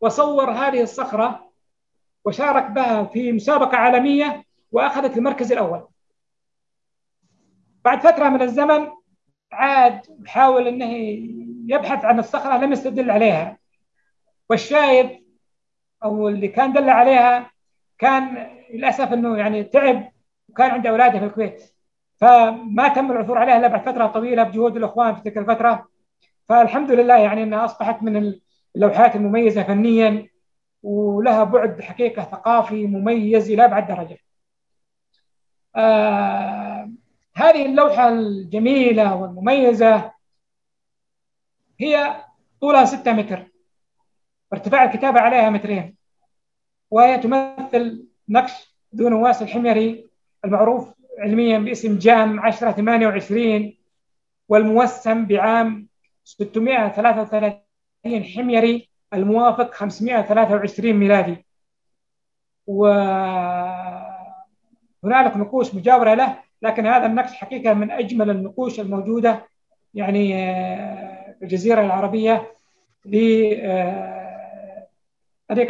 وصور هذه الصخرة وشارك بها في مسابقة عالمية وأخذت المركز الأول. بعد فترة من الزمن عاد يحاول أنه يبحث عن الصخرة، لم يستدل عليها، والشايب أو اللي كان دل عليها كان للأسف أنه يعني تعب وكان عنده أولاده في الكويت، فما تم العثور عليها إلا بعد فترة طويلة بجهود الأخوان في تلك الفترة. فالحمد لله يعني أنها أصبحت من اللوحات المميزة فنياً ولها بعد حقيقة ثقافي مميز إلى أبعد درجة. آه هذه اللوحة الجميلة والمميزة هي طولها ستة متر، ارتفاع الكتابة عليها مترين، وهي تمثل نقش ذو نواس الحميري المعروف علميا باسم جام عشرة ثمانية وعشرين، والموسم بعام ستمائة وثلاثة وثلاثين حميري، الموافق خمسمائة وثلاثة وعشرين ميلادي. وهنالك نقوش مجاورة له، لكن هذا النقش حقيقة من أجمل النقوش الموجودة يعني في الجزيرة العربية لطريقة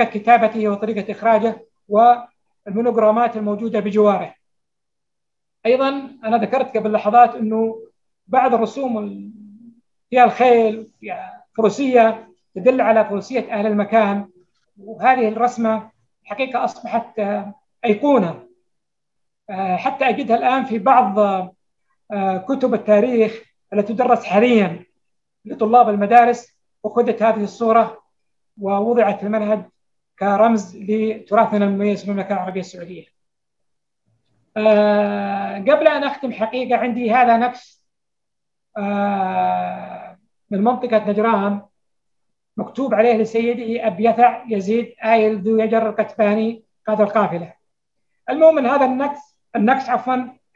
كتابته وطريقة إخراجه والمونوغرامات الموجودة بجواره. أيضا أنا ذكرت قبل لحظات أنه بعض الرسوم فيها الخيل فروسية تدل على فروسية أهل المكان، وهذه الرسمة حقيقة أصبحت أيقونة، حتى أجدها الآن في بعض كتب التاريخ التي تدرس حاليا لطلاب المدارس، وخذت هذه الصورة ووضعت في المنهج كرمز لتراثنا المميز في المملكة العربية السعودية. أه قبل أن أختم حقيقة عندي هذا نقش أه من منطقة نجران مكتوب عليه لسيده أبيثع يزيد آيل ذو يجر القتباني قائد القافلة. المهم من هذا النقش النقش عفوا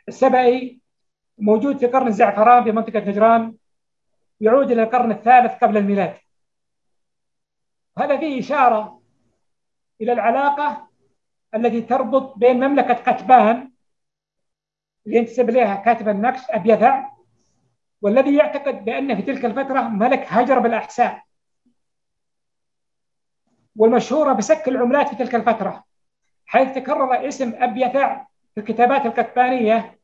السبئي موجود في قرن الزعفران في منطقة نجران، يعود إلى القرن الثالث قبل الميلاد. هذا فيه إشارة إلى العلاقة التي تربط بين مملكة قتبان اللي ينتسب إليها كاتب النقش أبيثع، والذي يعتقد بأن في تلك الفترة ملك هجر بالأحساء والمشهورة بسك العملات في تلك الفترة، حيث تكرر اسم أبيثع في الكتابات القتبانية.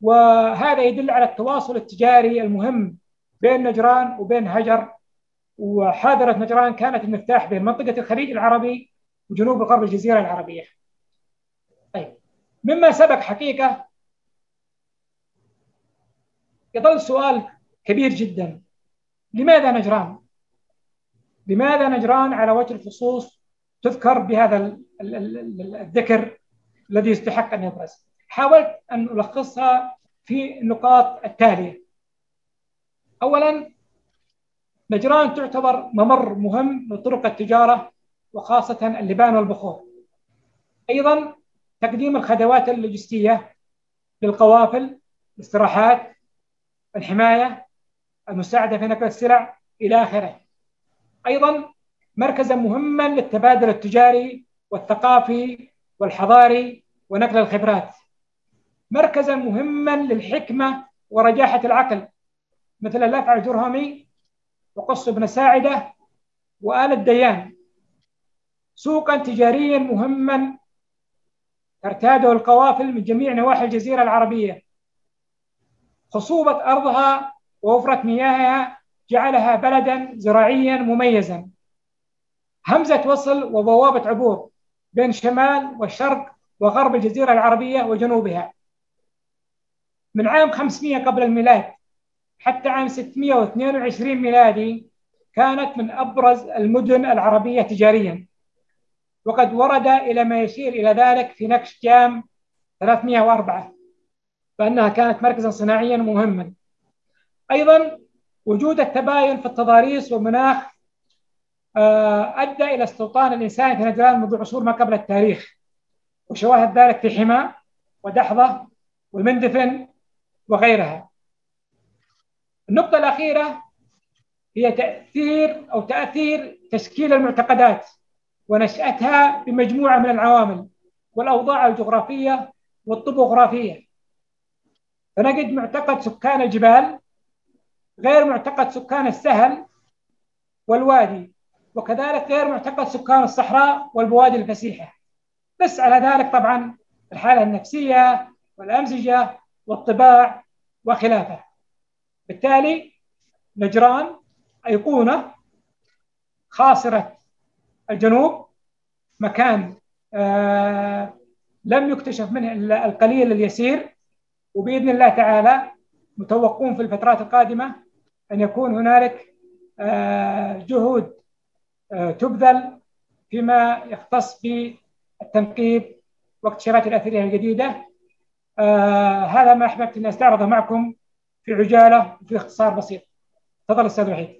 وهذا يدل على التواصل التجاري المهم بين نجران وبين هجر، وحاضرة نجران كانت المفتاح بين منطقة الخليج العربي وجنوب غرب الجزيرة العربية. طيب، مما سبق حقيقة يظل سؤال كبير جدا، لماذا نجران؟ لماذا نجران على وجه الخصوص تذكر بهذا الذكر الذي يستحق أن يبرز؟ حاولت أن ألخصها في النقاط التالية. أولا، نجران تعتبر ممر مهم لطرق التجارة وخاصة اللبان والبخور. أيضا تقديم الخدمات اللوجستية للقوافل، الاستراحات، الحماية، المساعدة في نقل السلع إلى آخره. أيضا مركزا مهما للتبادل التجاري والثقافي والحضاري ونقل الخبرات. مركزا مهما للحكمة ورجاحة العقل، مثل الأفعى الجرهمي وقص بن ساعدة وآل الديان. سوقا تجاريا مهما ترتاده القوافل من جميع نواحي الجزيرة العربية. خصوبة أرضها ووفرة مياهها جعلها بلدا زراعيا مميزا، همزة وصل وبوابة عبور بين شمال والشرق وغرب الجزيرة العربية وجنوبها. من عام خمسمائة قبل الميلاد حتى عام ستمائة واثنين وعشرين ميلادي كانت من أبرز المدن العربية تجاريا، وقد ورد إلى ما يشير إلى ذلك في نقش جام ثلاثمائة وأربعة بأنها كانت مركزا صناعيا مهما. أيضا وجود التباين في التضاريس والمناخ أدى إلى استوطان الإنسان في نجران منذ عصور ما قبل التاريخ، وشواهد ذلك في حما ودحضة والمندفن وغيرها. النقطة الأخيرة هي تأثير أو تأثير تشكيل المعتقدات ونشأتها بمجموعة من العوامل والأوضاع الجغرافية والطبوغرافية. فنجد معتقد سكان الجبال غير معتقد سكان السهل والوادي وكذلك غير معتقل سكان الصحراء والبوادي الفسيحة. بس على ذلك طبعا الحالة النفسية والأمزجة والطباع وخلافه. بالتالي نجران أيقونة خاصرة الجنوب، مكان آه لم يكتشف منه إلا القليل اليسير، وبإذن الله تعالى متوقعون في الفترات القادمة أن يكون هنالك آه جهود آه تبذل فيما يختص بالتنقيب واكتشافات الأثرية الجديدة. آه هذا ما أحببت أن أستعرضه معكم في عجالة وفي اختصار بسيط. تفضل أستاذ وحيد.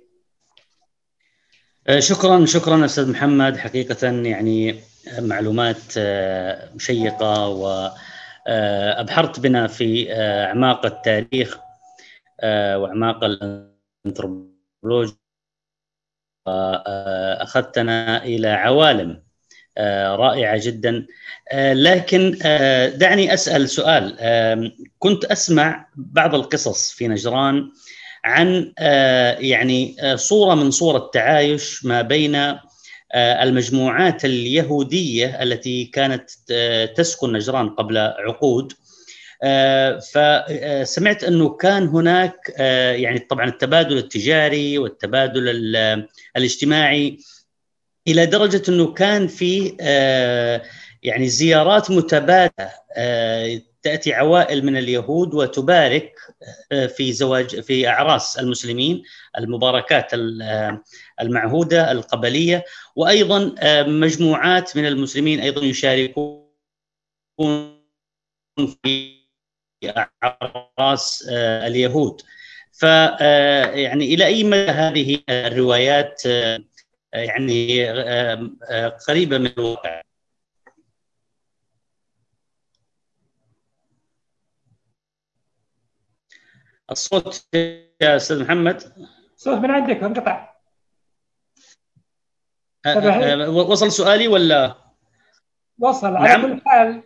شكرا شكرا أستاذ محمد، حقيقة يعني معلومات مشيقة وأبحرت بنا في أعماق التاريخ وأعماق الأنثروبولوجيا، وأخذتنا إلى عوالم رائعة جدا. لكن دعني أسأل سؤال. كنت أسمع بعض القصص في نجران عن يعني صورة من صور التعايش ما بين المجموعات اليهودية التي كانت تسكن نجران قبل عقود، فسمعت أنه كان هناك يعني طبعا التبادل التجاري والتبادل الاجتماعي إلى درجة أنه كان في يعني زيارات متبادلة، تأتي عوائل من اليهود وتبارك في زواج في أعراس المسلمين، المباركات المعهودة القبلية، وأيضا مجموعات من المسلمين أيضا يشاركون في أعراس اليهود. فيعني إلى أي مدى هذه الروايات يعني قريبة من الواقع؟ الصوت يا أستاذ محمد، صوت من عندك انقطع. وصل سؤالي ولا وصل؟ نعم. على كل حال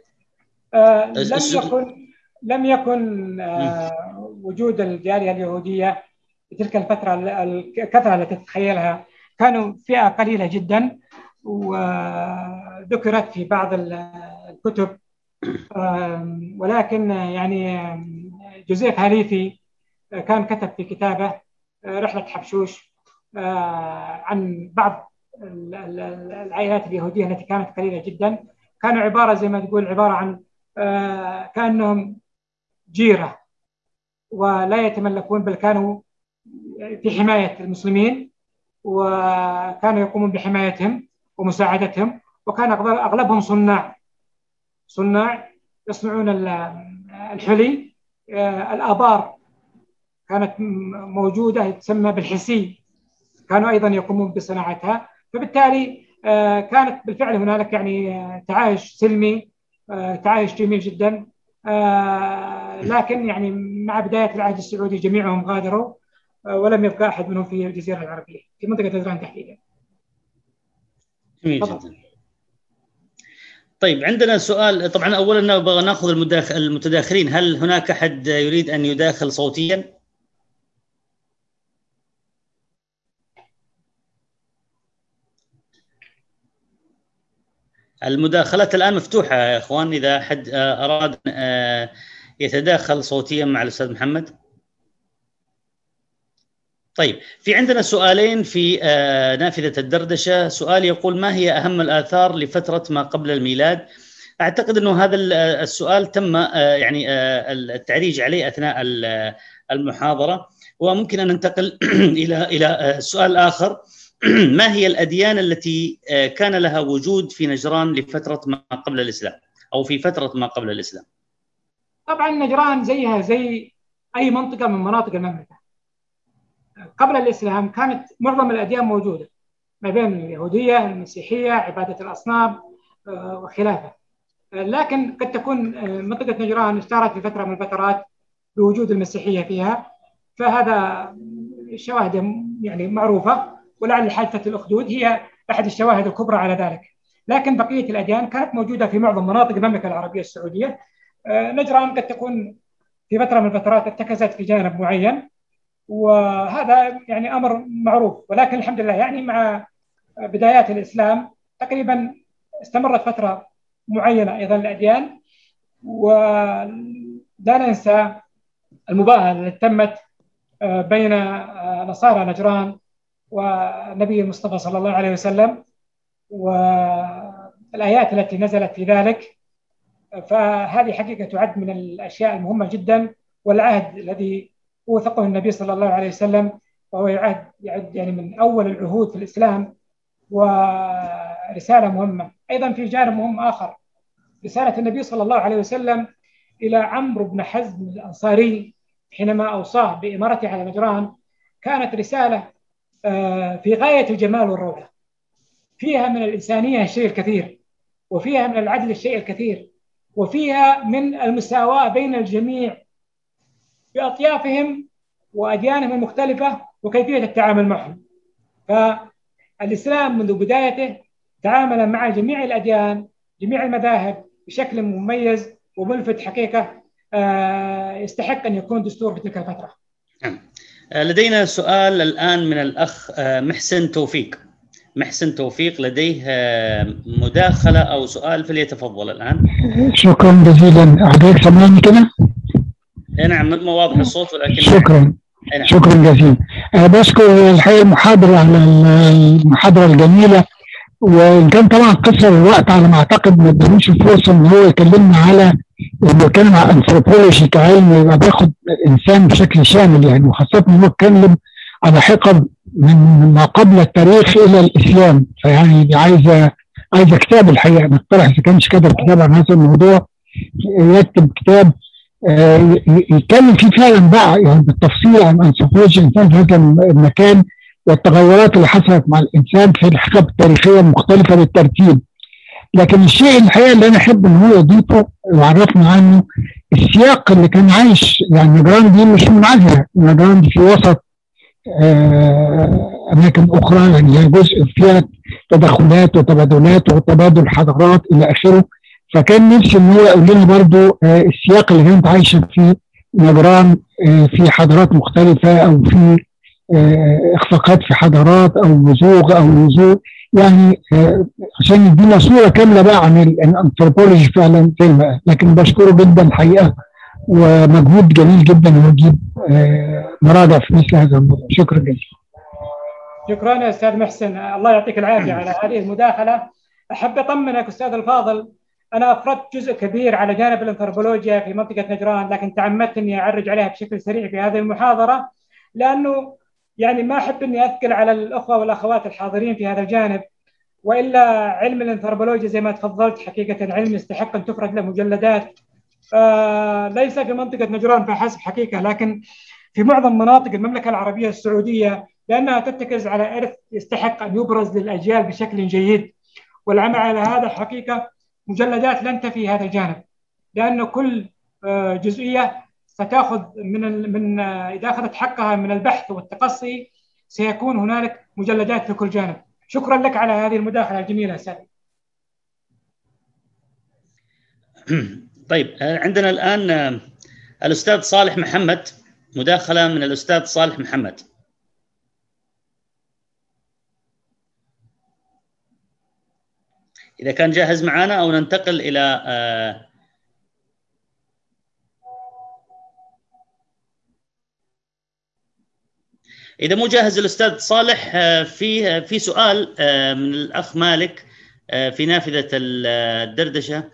آه لم يكن لم يكن آه وجود الجالية اليهودية في تلك الفترة الكثرة التي تتخيلها، كانوا فئة قليلة جدا، وذكرت في بعض الكتب، آه ولكن يعني جوزيف هاليفي كان كتب في كتابه رحلة حبشوش عن بعض العائلات اليهودية التي كانت قليلة جدا، كانوا عبارة زي ما تقول عبارة عن كأنهم جيرة ولا يتملكون، بل كانوا في حماية المسلمين وكانوا يقومون بحمايتهم ومساعدتهم، وكان أغلبهم صناع صناع يصنعون الحلي. الآبار كانت موجودة تسمى بالحسي، كانوا أيضا يقومون بصناعتها، فبالتالي كانت بالفعل هنالك يعني تعايش سلمي، تعايش جميل جدا. لكن يعني مع بداية العهد السعودي جميعهم غادروا، ولم يبقى أحد منهم في الجزيرة العربية في منطقة نجران تحديدا. جميل جدا. طيب عندنا سؤال، طبعا اولا نبغى ناخذ المتداخلين، هل هناك احد يريد ان يداخل صوتيا؟ المداخلات الان مفتوحه يا اخوان، اذا احد اراد يتداخل صوتيا مع الاستاذ محمد. طيب في عندنا سؤالين في نافذة الدردشة. سؤال يقول: ما هي أهم الآثار لفترة ما قبل الميلاد؟ أعتقد أنه هذا السؤال تم يعني التعريج عليه أثناء المحاضرة، وممكن أن ننتقل إلى إلى سؤال آخر. ما هي الأديان التي كان لها وجود في نجران لفترة ما قبل الإسلام أو في فترة ما قبل الإسلام؟ طبعا نجران زيها زي أي منطقة من مناطق المملكة قبل الإسلام، كانت معظم الأديان موجودة ما بين اليهودية، المسيحية، عبادة الأصنام وخلافه. لكن قد تكون منطقة نجران اشتهرت في فترة من الفترات بوجود المسيحية فيها، فهذا الشواهد يعني معروفة، ولعل حادثة الأخدود هي أحد الشواهد الكبرى على ذلك. لكن بقية الأديان كانت موجودة في معظم مناطق المملكة العربية السعودية. نجران قد تكون في فترة من الفترات ارتكزت في جانب معين، وهذا يعني أمر معروف. ولكن الحمد لله يعني مع بدايات الإسلام تقريبا استمرت فترة معينة أيضا الأديان. ولا ننسى المباهلة التي تمت بين نصارى نجران والنبي المصطفى صلى الله عليه وسلم والآيات التي نزلت في ذلك. فهذه حقيقة تعد من الأشياء المهمة جدا، والعهد الذي وثقه النبي صلى الله عليه وسلم وهو يعد يعد يعني من أول العهود في الإسلام، ورسالة مهمة. أيضا في جانب مهم آخر رسالة النبي صلى الله عليه وسلم إلى عمرو بن حزم الأنصاري حينما أوصاه بإمارته على نجران، كانت رسالة في غاية الجمال والروعة، فيها من الإنسانية الشيء الكثير، وفيها من العدل الشيء الكثير، وفيها من المساواة بين الجميع بأطيافهم وأديانهم المختلفة وكيفية التعامل معهم. فالإسلام منذ بدايته تعامل مع جميع الأديان جميع المذاهب بشكل مميز وملفت حقيقة يستحق أن يكون دستور في تلك الفترة. لدينا سؤال الآن من الأخ محسن توفيق. محسن توفيق لديه مداخلة أو سؤال فليتفضل الآن. شكرا جزيلا. أحضرك سمعني كده؟ نعم ما واضح الصوت ولكن شكرا. نعم. شكرا جزيلا. أنا بشكر الحقيقة المحاضرة على المحاضرة الجميلة، وإن كان طبعا قصر الوقت على ما أعتقد ما ادانيش الفرصة إن هو يكلمنا على إنه كان مع أنثروبولوجي كعلم يبقى بياخد الإنسان بشكل شامل يعني، وخاصة إنه اتكلم على حقب من ما قبل التاريخ إلى الإسلام، فيعني دي عايزة عايزة كتاب الحقيقة. نقترح إذا كانش كتب كتاب عن هذا الموضوع يكتب كتاب يتكلم فيه فعلا بقى يعني بالتفصيل عن أنثروبولوجي الإنسان في هذا المكان والتغيرات اللي حصلت مع الإنسان في الحقب التاريخية المختلفة بالترتيب. لكن الشيء الحقيقة اللي أنا أحب إن هو يضيفه وعرفنا عنه السياق اللي كان عايش يعني نجران دي مش منعزلة، نجران في وسط أماكن أخرى يعني هي جزء فيها تدخلات وتبادلات وتبادل حضارات إلى آخره. فكان نفسي إن هو يقول لنا برضه السياق اللي كانت عايشة فيه نجران في حضارات مختلفة أو في اخفاقات في حضارات او نزوغ او نزوغ يعني اه عشان يدينا صوره كامله بقى عن الانثروبولوجي فعلا زي ما قال. لكن بشكره جدا الحقيقه ومجهود جميل جدا ونجيب اه مراجع في مثل هذا الموضوع. شكرا جزيلا. شكرا يا استاذ محسن، الله يعطيك العافيه على هذه المداخله. احب اطمنك استاذ الفاضل، انا افردت جزء كبير على جانب الانثروبولوجيا في منطقه نجران، لكن تعمدت اني اعرج عليها بشكل سريع في هذه المحاضره لانه يعني ما أحب أني أثقل على الأخوة والأخوات الحاضرين في هذا الجانب، وإلا علم الأنثروبولوجيا زي ما تفضلت حقيقة علم يستحق أن تفرد له مجلدات، آه ليس في منطقة نجران فحسب حقيقة لكن في معظم مناطق المملكة العربية السعودية، لأنها ترتكز على إرث يستحق أن يبرز للأجيال بشكل جيد. والعمل على هذا حقيقة مجلدات لن تفي هذا الجانب، لأن كل آه جزئية ستأخذ من من إذا أخذت حقها من البحث والتقصي سيكون هنالك مجلدات في كل جانب. شكرا لك على هذه المداخلة الجميلة سالم. طيب عندنا الآن الأستاذ صالح محمد، مداخلة من الأستاذ صالح محمد. إذا كان جاهز معنا أو ننتقل إلى إذا مو جاهز الأستاذ صالح في في سؤال من الأخ مالك في نافذة الدردشة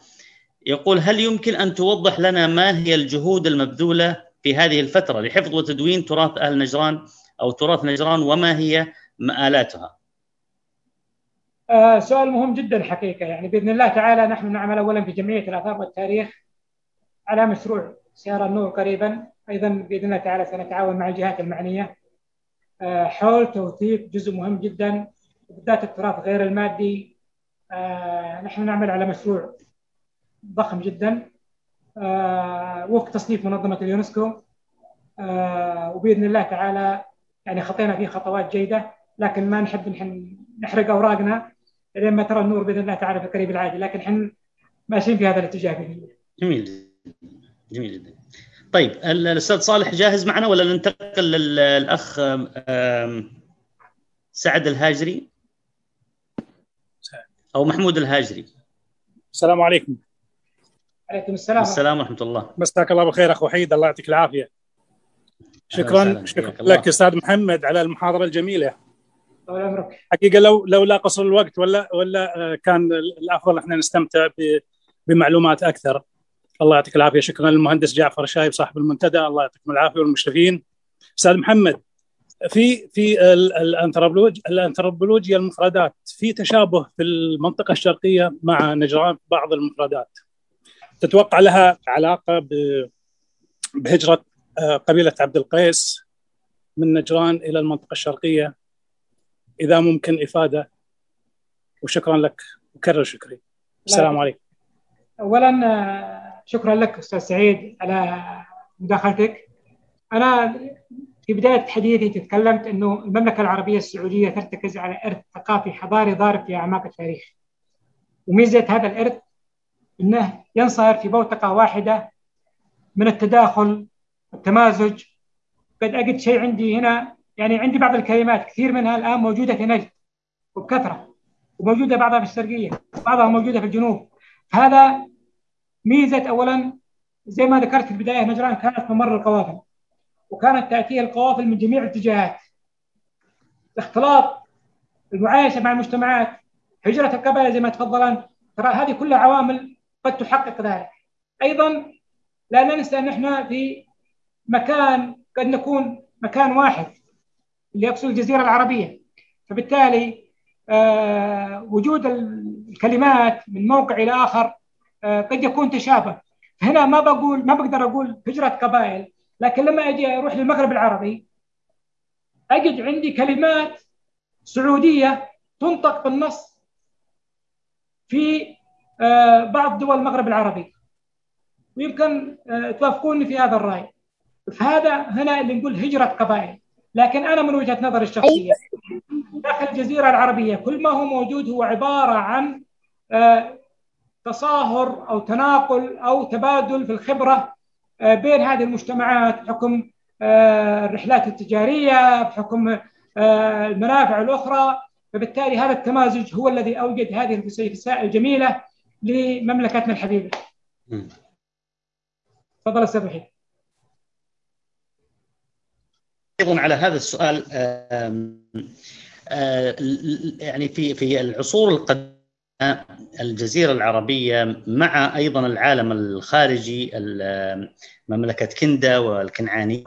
يقول: هل يمكن أن توضح لنا ما هي الجهود المبذولة في هذه الفترة لحفظ وتدوين تراث أهل نجران أو تراث نجران وما هي مآلاتها؟ آه سؤال مهم جدا حقيقة. يعني بإذن الله تعالى نحن نعمل أولا في جمعية الآثار والتاريخ على مشروع سيارة النور قريبا، أيضا بإذن الله تعالى سنتعاون مع الجهات المعنية حول توثيق جزء مهم جدا بالذات التراث غير المادي. آه، نحن نعمل على مشروع ضخم جدا آه، وفق تصنيف منظمة اليونسكو، آه، وبإذن الله تعالى يعني خطينا فيه خطوات جيدة، لكن ما نحب نحن نحرق أوراقنا لما ترى النور بإذن الله تعالى في القريب العاجل، لكن نحن ماشيين في هذا الاتجاه بإذن الله. جميل جميل جدا. طيب الأستاذ صالح جاهز معنا ولا ننتقل للأخ سعد الهاجري؟ أو محمود الهاجري. السلام عليكم. عليكم السلام. السلام ورحمة الله. مساك الله بالخير أخو وحيد، الله يعطيك العافية. شكرا شكرا لك أستاذ محمد على المحاضرة الجميلة. طول عمرك. حقيقة لو لو لا قصر الوقت ولا ولا كان الأفضل إحنا نستمتع بمعلومات أكثر. الله يعطيك العافية. شكرا للمهندس جعفر الشايب صاحب المنتدى، الله يعطيكم العافية والمشرفين. أستاذ محمد، في في الأنثروبولوجيا الأنثروبولوجيا المفردات في تشابه في المنطقة الشرقية مع نجران بعض المفردات. تتوقع لها علاقة بهجرة قبيلة عبد القيس من نجران إلى المنطقة الشرقية؟ إذا ممكن إفادة. وشكرا لك وكرر شكري. السلام عليكم. أولا شكرا لك أستاذ سعيد على مداخلتك. أنا في بداية حديثي تكلمت أنه المملكة العربية السعودية ترتكز على إرث ثقافي حضاري ضارب في أعماق التاريخ، وميزة هذا الإرث أنه ينصهر في بوتقة واحدة من التداخل والتمازج. قد أجد شيء عندي هنا، يعني عندي بعض الكلمات كثير منها الآن موجودة في نجد وبكثرة، وموجودة بعضها في الشرقية، بعضها موجودة في الجنوب. هذا ميزة. أولا زي ما ذكرت في البداية نجران كانت ممر القوافل، وكانت تأتيها القوافل من جميع الاتجاهات. الاختلاط، المعايشة مع المجتمعات، هجرة القبائل زي ما تفضل أنت، ترى هذه كلها عوامل قد تحقق ذلك. أيضا لا ننسى أن احنا في مكان قد نكون مكان واحد اللي يقصد الجزيرة العربية، فبالتالي آه وجود الكلمات من موقع إلى آخر آه قد يكون تشابه. فهنا ما بقول ما بقدر أقول هجرة قبائل، لكن لما أجي أروح للمغرب العربي أجد عندي كلمات سعودية تنطق بالنص في بعض دول المغرب العربي، ويمكن توافقوني في هذا الرأي. فهذا هنا اللي نقول هجرة قبائل. لكن أنا من وجهة نظري الشخصية داخل الجزيرة العربية كل ما هو موجود هو عبارة عن تصاهر أو تناقل أو تبادل في الخبرة بين هذه المجتمعات بحكم الرحلات التجارية، بحكم المنافع الأخرى. فبالتالي هذا التمازج هو الذي أوجد هذه الفسيفساء الجميلة لمملكتنا الحبيبة. تفضل أستاذ وحيد. أيضا على هذا السؤال، يعني في في العصور القديمة الجزيرة العربية مع أيضا العالم الخارجي، مملكة كندا والكنعاني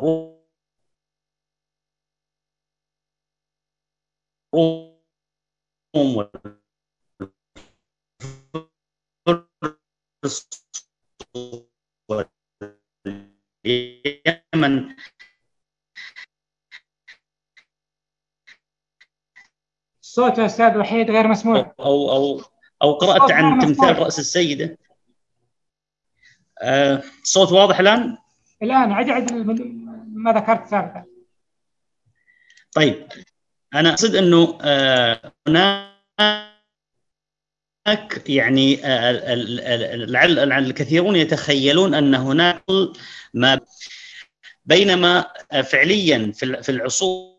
واليمن صوت أستاذ وحيد غير مسموع. أو أو أو قرأت عن تمثال رأس السيدة. آه صوت واضح الآن؟ الآن عد عد ما ذكرت سابقا. طيب أنا أقصد أنه آه هناك يعني آه لعل الكثيرون يتخيلون أن هناك ما بينما فعليا في العصور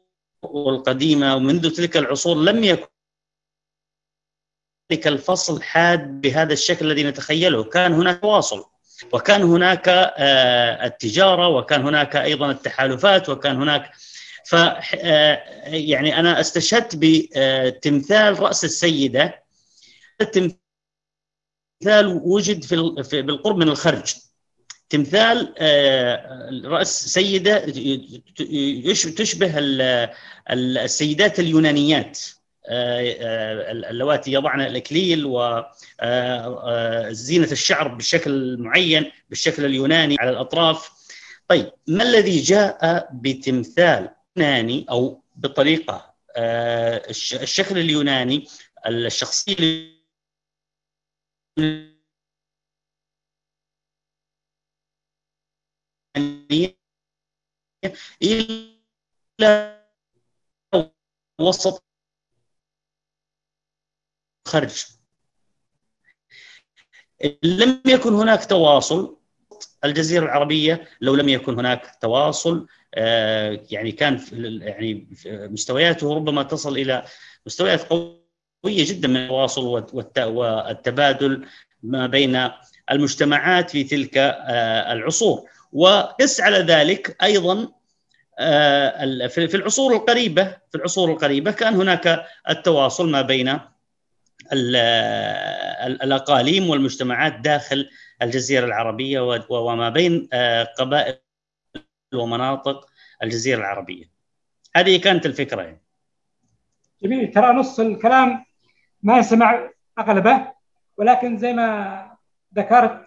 القديمة ومنذ تلك العصور لم يكن ذلك الفصل حاد بهذا الشكل الذي نتخيله. كان هناك تواصل، وكان هناك التجارة، وكان هناك أيضا التحالفات، وكان هناك ف يعني أنا استشهدت بتمثال رأس السيدة. التمثال وجد في بالقرب من الخرج. تمثال رأس السيدة تشبه السيدات اليونانيات اللواتي يضعن الأكليل وزينة الشعر بشكل معين بالشكل اليوناني على الأطراف. طيب ما الذي جاء بتمثال يوناني أو بطريقة الشكل اليوناني الشخصية إلى وسط خرج؟ لم يكن هناك تواصل. الجزيرة العربية لو لم يكن هناك تواصل يعني كان يعني مستوياته ربما تصل إلى مستويات قوية قوية جدا من التواصل والتبادل ما بين المجتمعات في تلك العصور. وقس على ذلك أيضا في العصور القريبة في العصور القريبة كان هناك التواصل ما بين الأقاليم والمجتمعات داخل الجزيرة العربية وما بين قبائل ومناطق الجزيرة العربية. هذه كانت الفكرة يعني. جميل. ترى نص الكلام ما يسمع أغلبه، ولكن زي ما ذكرت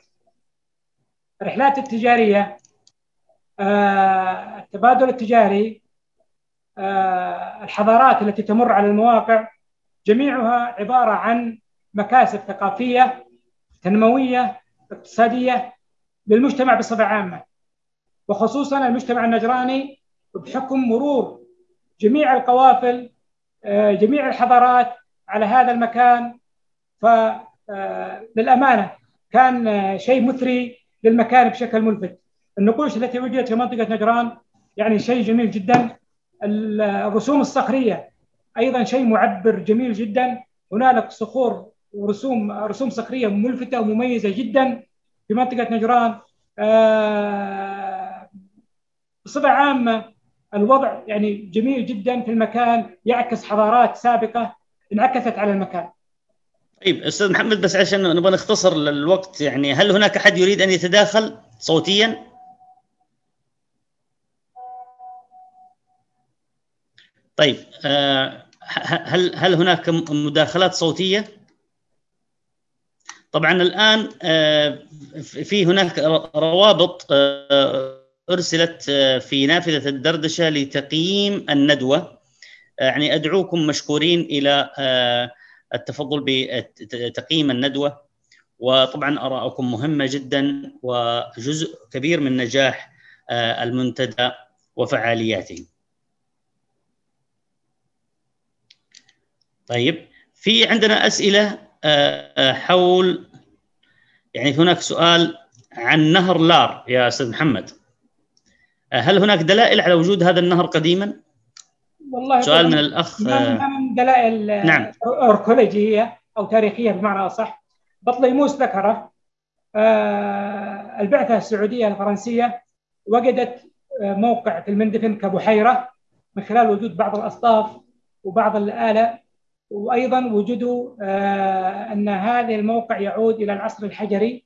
الرحلات التجارية، آه، التبادل التجاري، آه، الحضارات التي تمر على المواقع، جميعها عبارة عن مكاسب ثقافية تنموية اقتصادية للمجتمع بصفة عامة، وخصوصا المجتمع النجراني بحكم مرور جميع القوافل جميع الحضارات على هذا المكان. فللأمانة كان شيء مثري للمكان بشكل ملفت. النقوش التي وجدت في منطقة نجران يعني شيء جميل جدا، الرسوم الصخرية أيضا شيء معبر جميل جدا، هنالك صخور ورسوم رسوم صخرية ملفتة ومميزة جدا في منطقة نجران. بصفة عامة الوضع يعني جميل جدا في المكان، يعكس حضارات سابقة انعكست على المكان. طيب أستاذ محمد، بس عشان نبغى نختصر للوقت، يعني هل هناك أحد يريد أن يتداخل صوتيا؟ طيب هل هل هناك مداخلات صوتية؟ طبعا الآن في هناك روابط أرسلت في نافذة الدردشة لتقييم الندوة، يعني أدعوكم مشكورين إلى التفضل بتقييم الندوة. وطبعا آراءكم مهمة جدا وجزء كبير من نجاح المنتدى وفعالياته. طيب في عندنا أسئلة حول، يعني هناك سؤال عن نهر لار يا أستاذ محمد، هل هناك دلائل على وجود هذا النهر قديما؟ والله سؤال من الأخ. من دلائل نعم. أركولوجية أو تاريخية بمعنى أصح. بطليموس ذكره، البعثة السعودية الفرنسية وجدت موقع في المندفن كبحيرة من خلال وجود بعض الأصداف وبعض الآلة، وأيضاً وجدوا آه أن هذا الموقع يعود إلى العصر الحجري.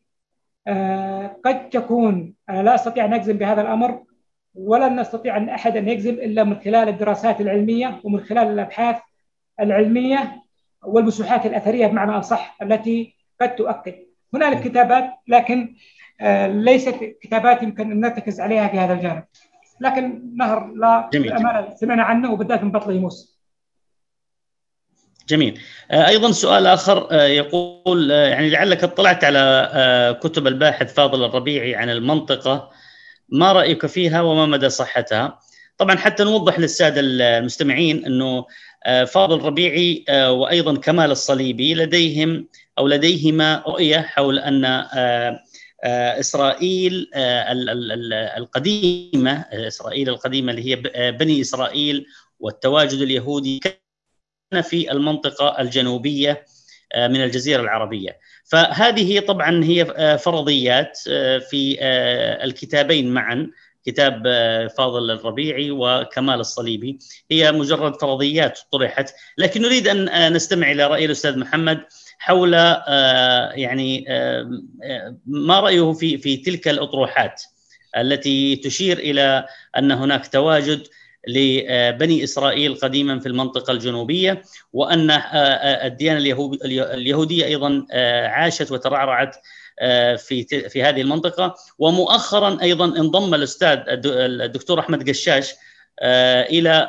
آه قد تكون، أنا لا أستطيع أن أجزم بهذا الأمر، ولن نستطيع أن أحد أن يجزم إلا من خلال الدراسات العلمية ومن خلال الأبحاث العلمية والمسوحات الأثرية بمعنى أصح التي قد تؤكد. هناك كتابات لكن آه ليست كتابات يمكن أن نرتكز عليها في هذا الجانب، لكن نهر لا أمانة سمعنا عنه وبالذات من بطليموس. جميل. أيضا سؤال آخر يقول، يعني لعلك اطلعت على كتب الباحث فاضل الربيعي عن المنطقة، ما رأيك فيها وما مدى صحتها؟ طبعا حتى نوضح للسادة المستمعين أنه فاضل الربيعي وأيضا كمال الصليبي لديهم أو لديهما رؤية حول أن إسرائيل القديمة إسرائيل القديمة اللي هي بني إسرائيل والتواجد اليهودي في المنطقة الجنوبية من الجزيرة العربية. فهذه طبعا هي فرضيات في الكتابين معا، كتاب فاضل الربيعي وكمال الصليبي، هي مجرد فرضيات طرحت، لكن نريد أن نستمع إلى رأي الأستاذ محمد حول يعني ما رأيه في في تلك الأطروحات التي تشير إلى أن هناك تواجد لبني إسرائيل قديما في المنطقة الجنوبية، وأن الديانة اليهودية أيضا عاشت وترعرعت في في هذه المنطقة. ومؤخرا أيضا انضم الأستاذ الدكتور أحمد قشاش إلى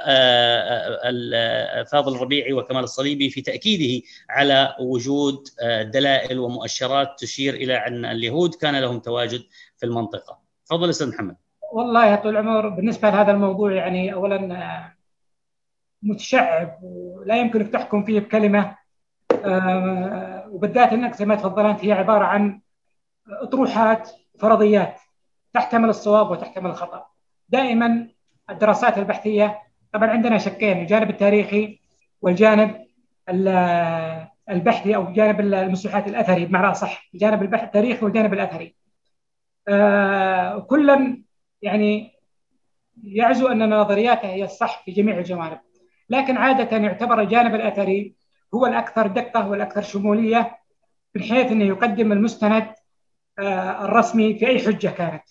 فاضل الربيعي وكمال الصليبي في تأكيده على وجود دلائل ومؤشرات تشير إلى أن اليهود كان لهم تواجد في المنطقة. تفضل أستاذ محمد. والله يا طول العمر بالنسبة لهذا الموضوع يعني أولا متشعب ولا يمكن تحكم فيه بكلمة، وبالذات أنك زي ما تفضلت هي عبارة عن أطروحات فرضيات تحتمل الصواب وتحتمل الخطأ. دائما الدراسات البحثية طبعا عندنا شقين، الجانب التاريخي والجانب البحثي او جانب المسرحيات الاثري، بمعنى صح جانب البحث التاريخي والجانب الاثري. آه كلا يعني يعزو ان نظرياته هي الصح في جميع الجوانب، لكن عاده يعتبر الجانب الاثري هو الاكثر دقه والاكثر شموليه، من حيث انه يقدم المستند آه الرسمي في اي حجه كانت.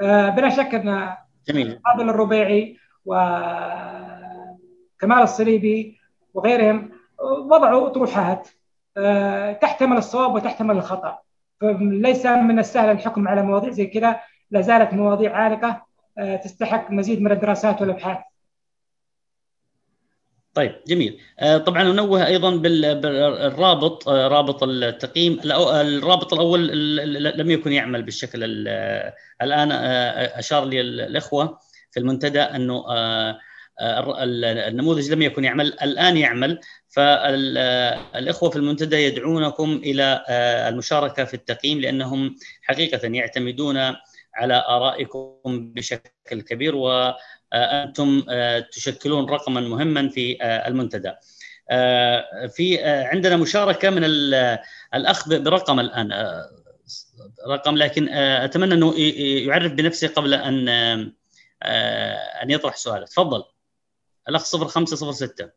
آه بلا شك ان فاضل الربيعي وكمال الصليبي وغيرهم وضعوا اطروحات آه تحتمل الصواب وتحتمل الخطا، فليس من السهل الحكم على مواضيع زي كذا، لا زالت مواضيع عالقه آه تستحق مزيد من الدراسات والابحاث. طيب جميل. آه طبعا ننوه ايضا بالرابط، آه رابط التقييم، الرابط الاول لم يكن يعمل بالشكل الان، آه اشار لي الاخوه في المنتدى انه آه النموذج لم يكن يعمل، الآن يعمل، فالإخوة في المنتدى يدعونكم إلى المشاركة في التقييم، لأنهم حقيقة يعتمدون على آرائكم بشكل كبير، وأنتم تشكلون رقما مهما في المنتدى. في عندنا مشاركة من الأخ برقم الآن رقم، لكن أتمنى أنه يعرف بنفسه قبل أن أن يطرح سؤاله. تفضل الأخ صفر خمسة صفر ستة.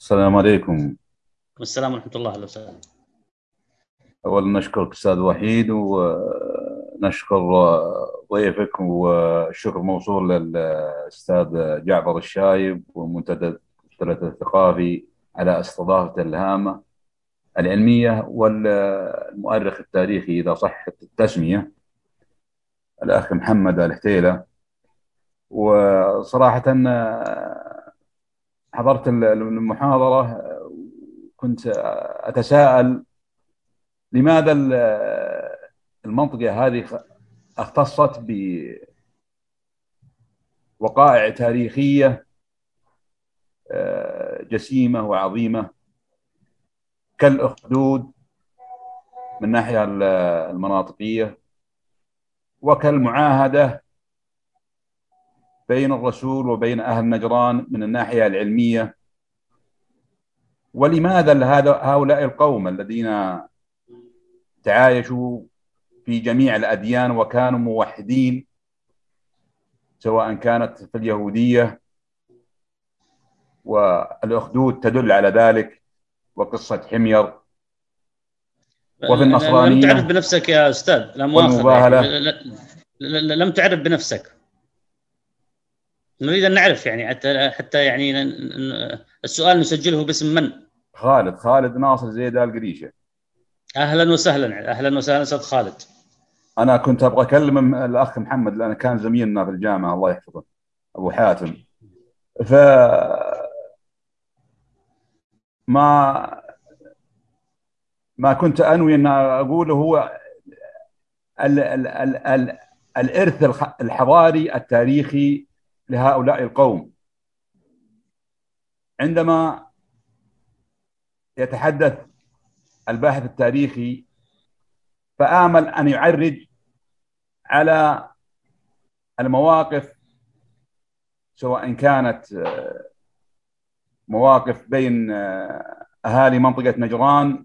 السلام عليكم. والسلام ورحمة الله وبركاته. أولا نشكرك أستاذ وحيد، ونشكر ضيفك، والشكر موصول للأستاذ جعفر الشايب ومنتدى الثلاثاء الثقافي على استضافته الهامة العلمية والمؤرخ التاريخي إذا صحت التسمية الأخ محمد آل هتيلة. وصراحة حضرت المحاضرة وكنت أتساءل لماذا المنطقة هذه اختصت بوقائع تاريخية جسيمة وعظيمة كالأخدود من ناحية المناطقية، وكالمعاهدة بين الرسول وبين أهل نجران من الناحية العلمية، ولماذا هؤلاء القوم الذين تعايشوا في جميع الأديان وكانوا موحدين، سواء كانت في اليهودية، والأخدود تدل على ذلك، وقصة حمير، وفي النصرانية. لم تعرف بنفسك يا أستاذ، لا مؤاخذة، لم تعرف بنفسك، نريد أن نعرف يعني حتى حتى يعني السؤال نسجله باسم من؟ خالد، خالد ناصر زيد آل قريشة. أهلا وسهلا، أهلا وسهلا أستاذ خالد. أنا كنت أبغى أكلم الأخ محمد لأنه كان زميلنا في الجامعة الله يحفظه أبو حاتم، ف ما ما كنت أنوي أن أقوله هو ال ال ال ال الإرث الحضاري التاريخي لهؤلاء القوم. عندما يتحدث الباحث التاريخي فآمل أن يعرج على المواقف، سواء كانت مواقف بين أهالي منطقة نجران،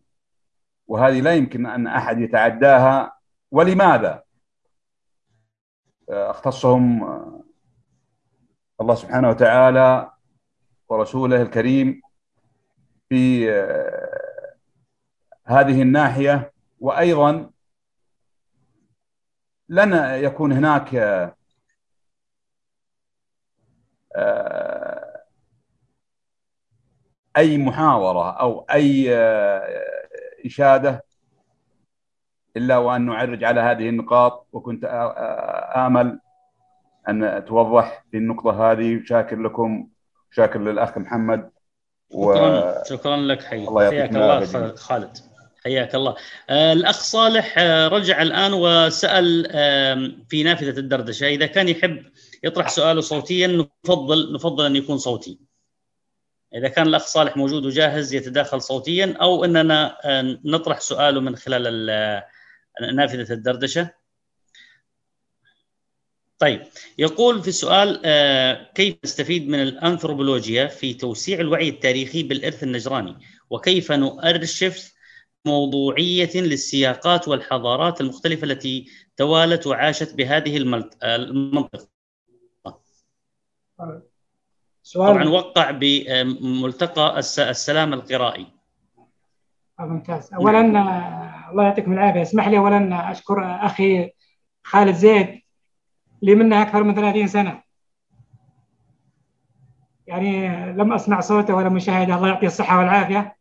وهذه لا يمكن أن أحد يتعداها، ولماذا اختصهم الله سبحانه وتعالى ورسوله الكريم في هذه الناحية. وأيضا لن يكون هناك أي محاورة أو أي إشادة إلا وأن نعرج على هذه النقاط، وكنت آمل أن توضح في النقطة هذه. شاكر لكم، شاكر للأخ محمد و... شكرا. شكرا لك حي. الله حياك الله خالد، حياك الله. آه الأخ صالح آه رجع الآن وسأل آه في نافذة الدردشة إذا كان يحب يطرح سؤاله صوتيا، نفضل نفضل أن يكون صوتي إذا كان الأخ صالح موجود وجاهز يتداخل صوتيا، أو أننا آه نطرح سؤاله من خلال نافذة الدردشة. طيب، يقول في السؤال كيف نستفيد من الأنثروبولوجيا في توسيع الوعي التاريخي بالإرث النجراني، وكيف نؤرشف موضوعية للسياقات والحضارات المختلفة التي توالت وعاشت بهذه المنطقة؟ طبعا وقع بملتقى السلام القرائي. ممتاز. أولا الله يعطيكم العافية. اسمح لي أولا أشكر أخي خالد زيد لي منها أكثر من ثلاثين سنة، يعني لم أسمع صوته ولا مشاهده، الله يعطيه الصحة والعافية.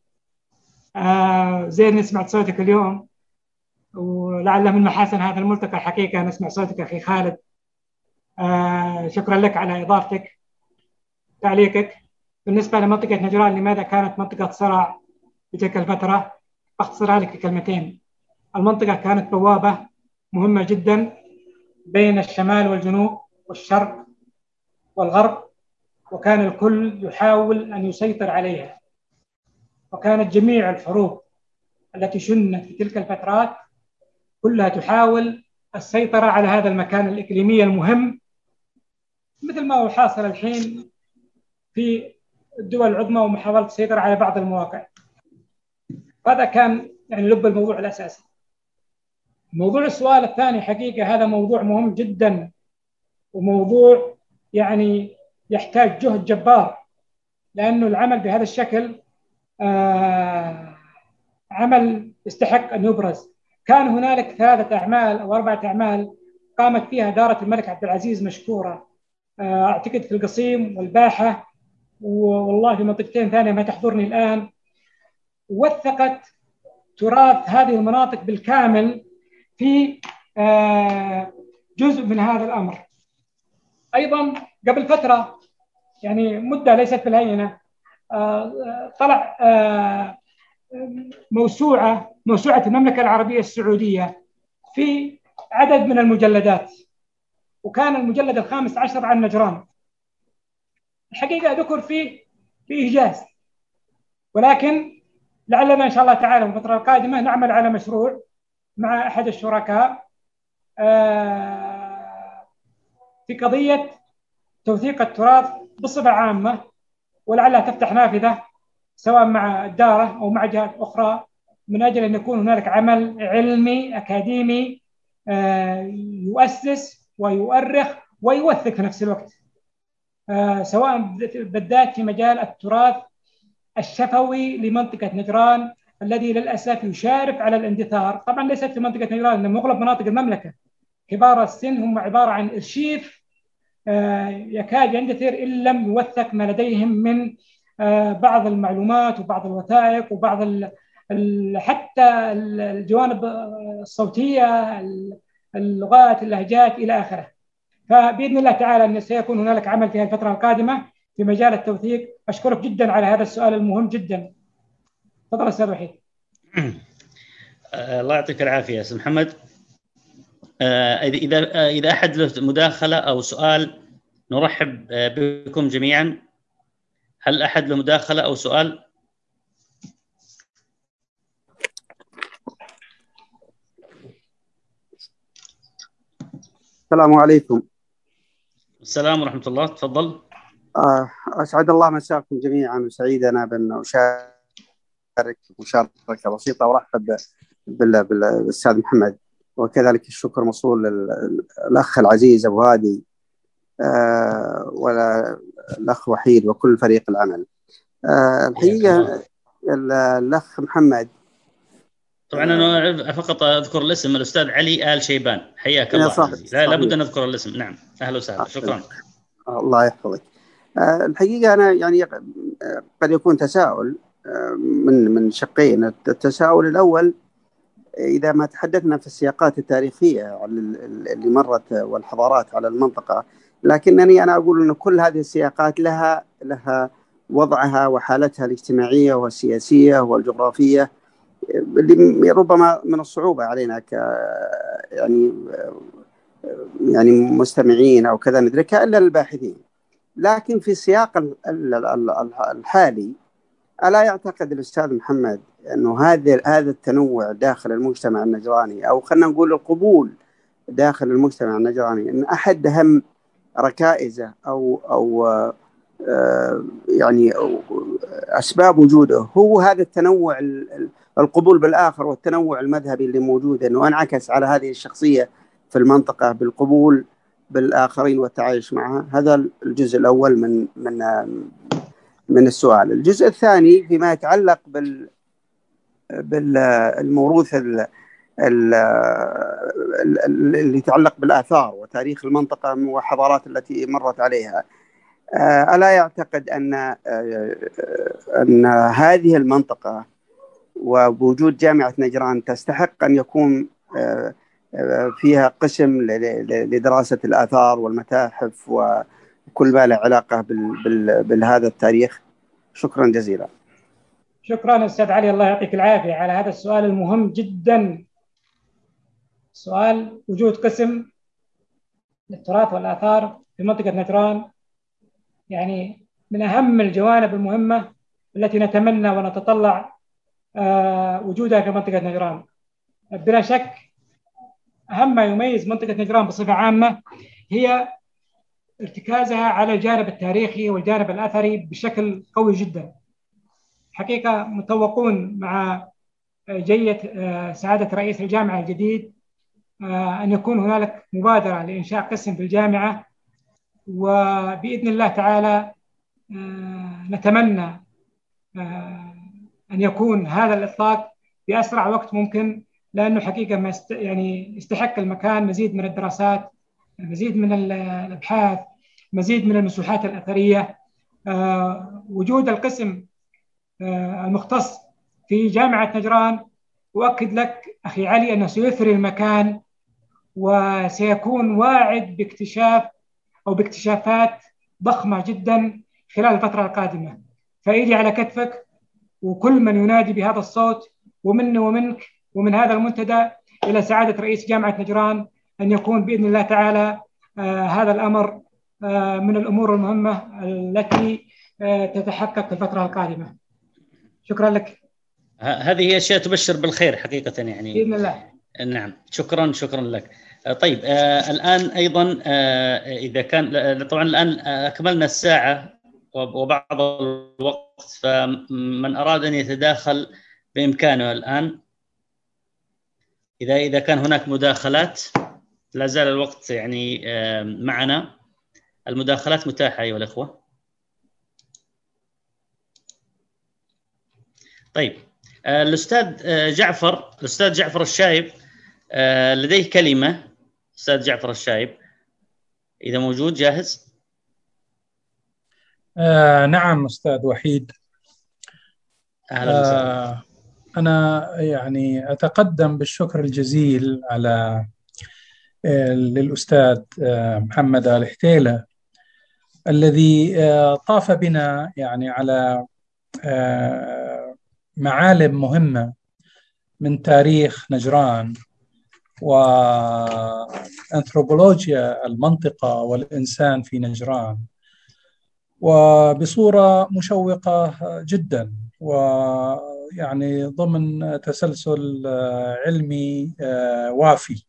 آه زين نسمع صوتك اليوم، ولعل من محاسن هذا الملتقى حقيقة نسمع صوتك أخي خالد. آه شكرا لك على إضافتك تعليقك. بالنسبة لمنطقة نجران لماذا كانت منطقة صراع في تلك الفترة؟ أختصرها لك كلمتين. المنطقة كانت بوابة مهمة جدا بين الشمال والجنوب والشرق والغرب، وكان الكل يحاول أن يسيطر عليها، وكانت جميع الحروب التي شنت في تلك الفترات كلها تحاول السيطرة على هذا المكان الإقليمي المهم، مثل ما هو حاصل الحين في الدول العظمى ومحاولة السيطرة على بعض المواقع. هذا كان يعني لب الموضوع الأساسي. موضوع السؤال الثاني حقيقة هذا موضوع مهم جدا، وموضوع يعني يحتاج جهد جبار، لأنه العمل بهذا الشكل آه عمل يستحق أن يبرز. كان هنالك ثلاثة أعمال أو أربعة أعمال قامت فيها دارة الملك عبد العزيز مشكورة، آه أعتقد في القصيم والباحة، والله في منطقتين ثانية ما تحضرني الآن، وثقت تراث هذه المناطق بالكامل في آه جزء من هذا الأمر. أيضا قبل فترة يعني مدة ليست بالهينة آه طلع آه موسوعة موسوعة المملكة العربية السعودية في عدد من المجلدات، وكان المجلد الخامس عشر عن نجران. الحقيقة ذكر فيه بإيجاز، ولكن لعلنا إن شاء الله تعالى في الفترة القادمة نعمل على مشروع مع أحد الشركاء آه في قضية توثيق التراث بصفة عامة، ولعلها تفتح نافذة سواء مع الدارة أو مع جهات أخرى، من أجل أن يكون هناك عمل علمي أكاديمي آه يؤسس ويؤرخ ويوثق في نفس الوقت، آه سواء بالذات في مجال التراث الشفوي لمنطقة نجران الذي للأسف يشارف على الاندثار. طبعا ليست في منطقة نجران، لأن أغلب مناطق المملكة كبار السن هم عبارة عن أرشيف يكاد يندثر إن لم يوثق ما لديهم من بعض المعلومات وبعض الوثائق وبعض ال ال حتى الجوانب الصوتية، اللغات، اللهجات إلى آخره. فبإذن الله تعالى أن سيكون هناك عمل في الفترة القادمة في مجال التوثيق. أشكرك جدا على هذا السؤال المهم جدا. تفضل أستاذ وحيد. الله يعطيك العافية أستاذ محمد. إذا إذا أحد له مداخلة أو سؤال نرحب بكم جميعا. هل أحد له مداخلة أو سؤال؟ السلام عليكم. السلام ورحمة الله. تفضل. أسعد الله مساكم جميعا، وسعيد أنا بأن أشارك مشاركة بسيطة، وأرحب بالأستاذ محمد، وكذلك الشكر موصول للأخ العزيز أبو هادي آه والأخ وحيد وكل فريق العمل. آه الحقيقة الأخ محمد، طبعا أنا أعرف فقط أذكر الاسم، الأستاذ علي آل شيبان، حياك الله. صح صح، لا بد أن أذكر الاسم. نعم، أهلا وسهلا. شكرا. الله يحفظك. آه الحقيقة أنا يعني قد يكون تساؤل آه من من شقين. التساؤل الأول، إذا ما تحدثنا في السياقات التاريخية اللي مرت والحضارات على المنطقة، لكنني أنا أقول أن كل هذه السياقات لها لها وضعها وحالتها الاجتماعية والسياسية والجغرافية، اللي ربما من الصعوبة علينا ك يعني يعني مستمعين أو كذا ندركها إلا الباحثين. لكن في السياق الحالي، ألا يعتقد الأستاذ محمد أنه هذا هذا التنوع داخل المجتمع النجراني، أو خلنا نقول القبول داخل المجتمع النجراني، ان احد اهم ركائزه او او يعني اسباب وجوده هو هذا التنوع، القبول بالاخر والتنوع المذهبي اللي موجود، انه انعكس على هذه الشخصيه في المنطقه بالقبول بالاخرين والتعايش معها. هذا الجزء الاول من من من السؤال. الجزء الثاني فيما يتعلق بال بالموروث ال اللي يتعلق بالآثار وتاريخ المنطقة والحضارات التي مرت عليها، ألا يعتقد أن أن هذه المنطقة ووجود جامعة نجران تستحق أن يكون فيها قسم لدراسة الآثار والمتاحف وكل ما له علاقة بهذا التاريخ؟ شكرا جزيلا. شكرا أستاذ علي، الله يعطيك العافية على هذا السؤال المهم جدا، سؤال وجود قسم للتراث والآثار في منطقة نجران، يعني من أهم الجوانب المهمة التي نتمنى ونتطلع وجودها كمنطقة نجران. بلا شك أهم ما يميز منطقة نجران بصفة عامة هي ارتكازها على الجانب التاريخي والجانب الأثري بشكل قوي جدا. حقيقة متوقعون مع جية سعادة رئيس الجامعة الجديد أن يكون هنالك مبادرة لإنشاء قسم في الجامعة، وبإذن الله تعالى نتمنى أن يكون هذا الإطلاق بأسرع وقت ممكن، لأنه حقيقة يعني يستحق المكان مزيد من الدراسات، مزيد من الأبحاث، مزيد من المساحات الأثرية. وجود القسم المختص في جامعة نجران أؤكد لك أخي علي أنه سيثري المكان وسيكون واعد باكتشاف أو باكتشافات ضخمة جدا خلال الفترة القادمة. فإيدي على كتفك وكل من ينادي بهذا الصوت، ومني ومنك ومن هذا المنتدى إلى سعادة رئيس جامعة نجران، أن يكون بإذن الله تعالى آه هذا الأمر آه من الأمور المهمة التي آه تتحقق في الفترة القادمة. شكرا لك. هذه أشياء تبشر بالخير حقيقة يعني. بإذن الله. نعم، شكرا شكرا لك. طيب آه الآن أيضا آه إذا كان طبعا الآن أكملنا الساعة وبعض الوقت، فمن أراد أن يتداخل بإمكانه الآن. إذا إذا كان هناك مداخلات، لا زال الوقت يعني آه معنا، المداخلات متاحة أيها الأخوة. طيب الأستاذ جعفر، الأستاذ جعفر الشايب لديه كلمة. أستاذ جعفر الشايب إذا موجود جاهز. آه نعم أستاذ وحيد، أهلا وسهلا. آه أنا يعني أتقدم بالشكر الجزيل على للأستاذ محمد آل هتيلة الذي طاف بنا يعني على آه معالم مهمة من تاريخ نجران وأنثروبولوجيا المنطقة والإنسان في نجران، وبصورة مشوقة جدا، ويعني ضمن تسلسل علمي وافي.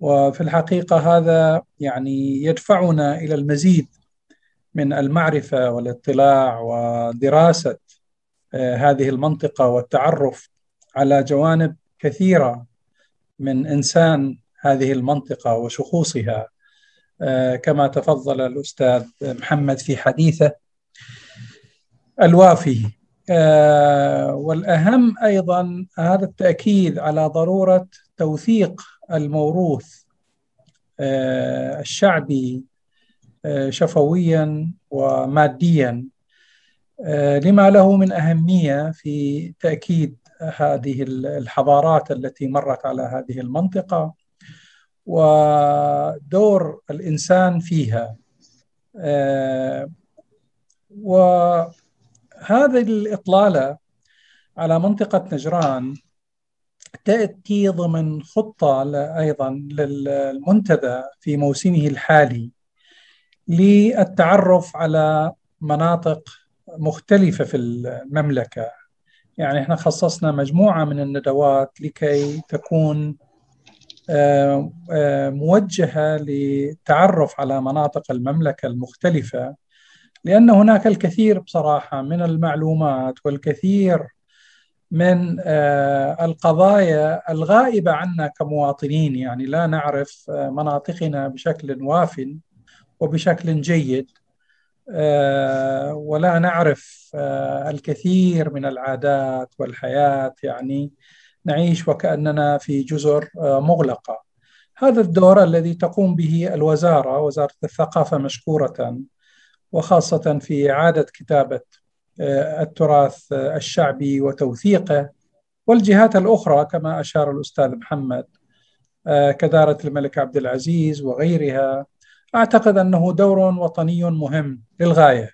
وفي الحقيقة هذا يعني يدفعنا إلى المزيد من المعرفة والاطلاع ودراسة هذه المنطقة والتعرف على جوانب كثيرة من إنسان هذه المنطقة وشخوصها، كما تفضل الأستاذ محمد في حديثه الوافي. والأهم أيضا هذا التأكيد على ضرورة توثيق الموروث الشعبي شفويا وماديا لما له من أهمية في تأكيد هذه الحضارات التي مرت على هذه المنطقة ودور الإنسان فيها. وهذه الإطلالة على منطقة نجران تأتي ضمن خطة أيضا للمنتدى في موسمه الحالي للتعرف على مناطق مختلفة في المملكة. يعني احنا خصصنا مجموعة من الندوات لكي تكون موجهة للتعرف على مناطق المملكة المختلفة، لأن هناك الكثير بصراحة من المعلومات والكثير من القضايا الغائبة عنا كمواطنين، يعني لا نعرف مناطقنا بشكل واف وبشكل جيد، ولا نعرف الكثير من العادات والحياة، يعني نعيش وكأننا في جزر مغلقة. هذا الدور الذي تقوم به الوزارة، وزارة الثقافة مشكورة، وخاصة في إعادة كتابة التراث الشعبي وتوثيقه، والجهات الأخرى كما أشار الأستاذ محمد كدارة الملك عبد العزيز وغيرها، أعتقد أنه دور وطني مهم للغاية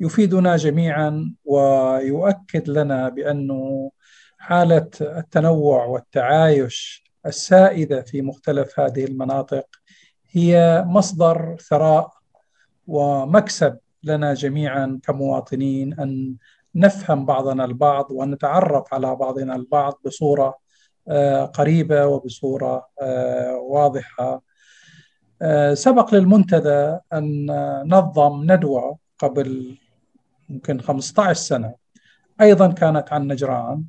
يفيدنا جميعا، ويؤكد لنا بأنه حالة التنوع والتعايش السائدة في مختلف هذه المناطق هي مصدر ثراء ومكسب لنا جميعا كمواطنين، أن نفهم بعضنا البعض ونتعرف على بعضنا البعض بصورة قريبة وبصورة واضحة. سبق للمنتدى أن نظم ندوة قبل يمكن خمسة عشر سنة أيضا كانت عن نجران،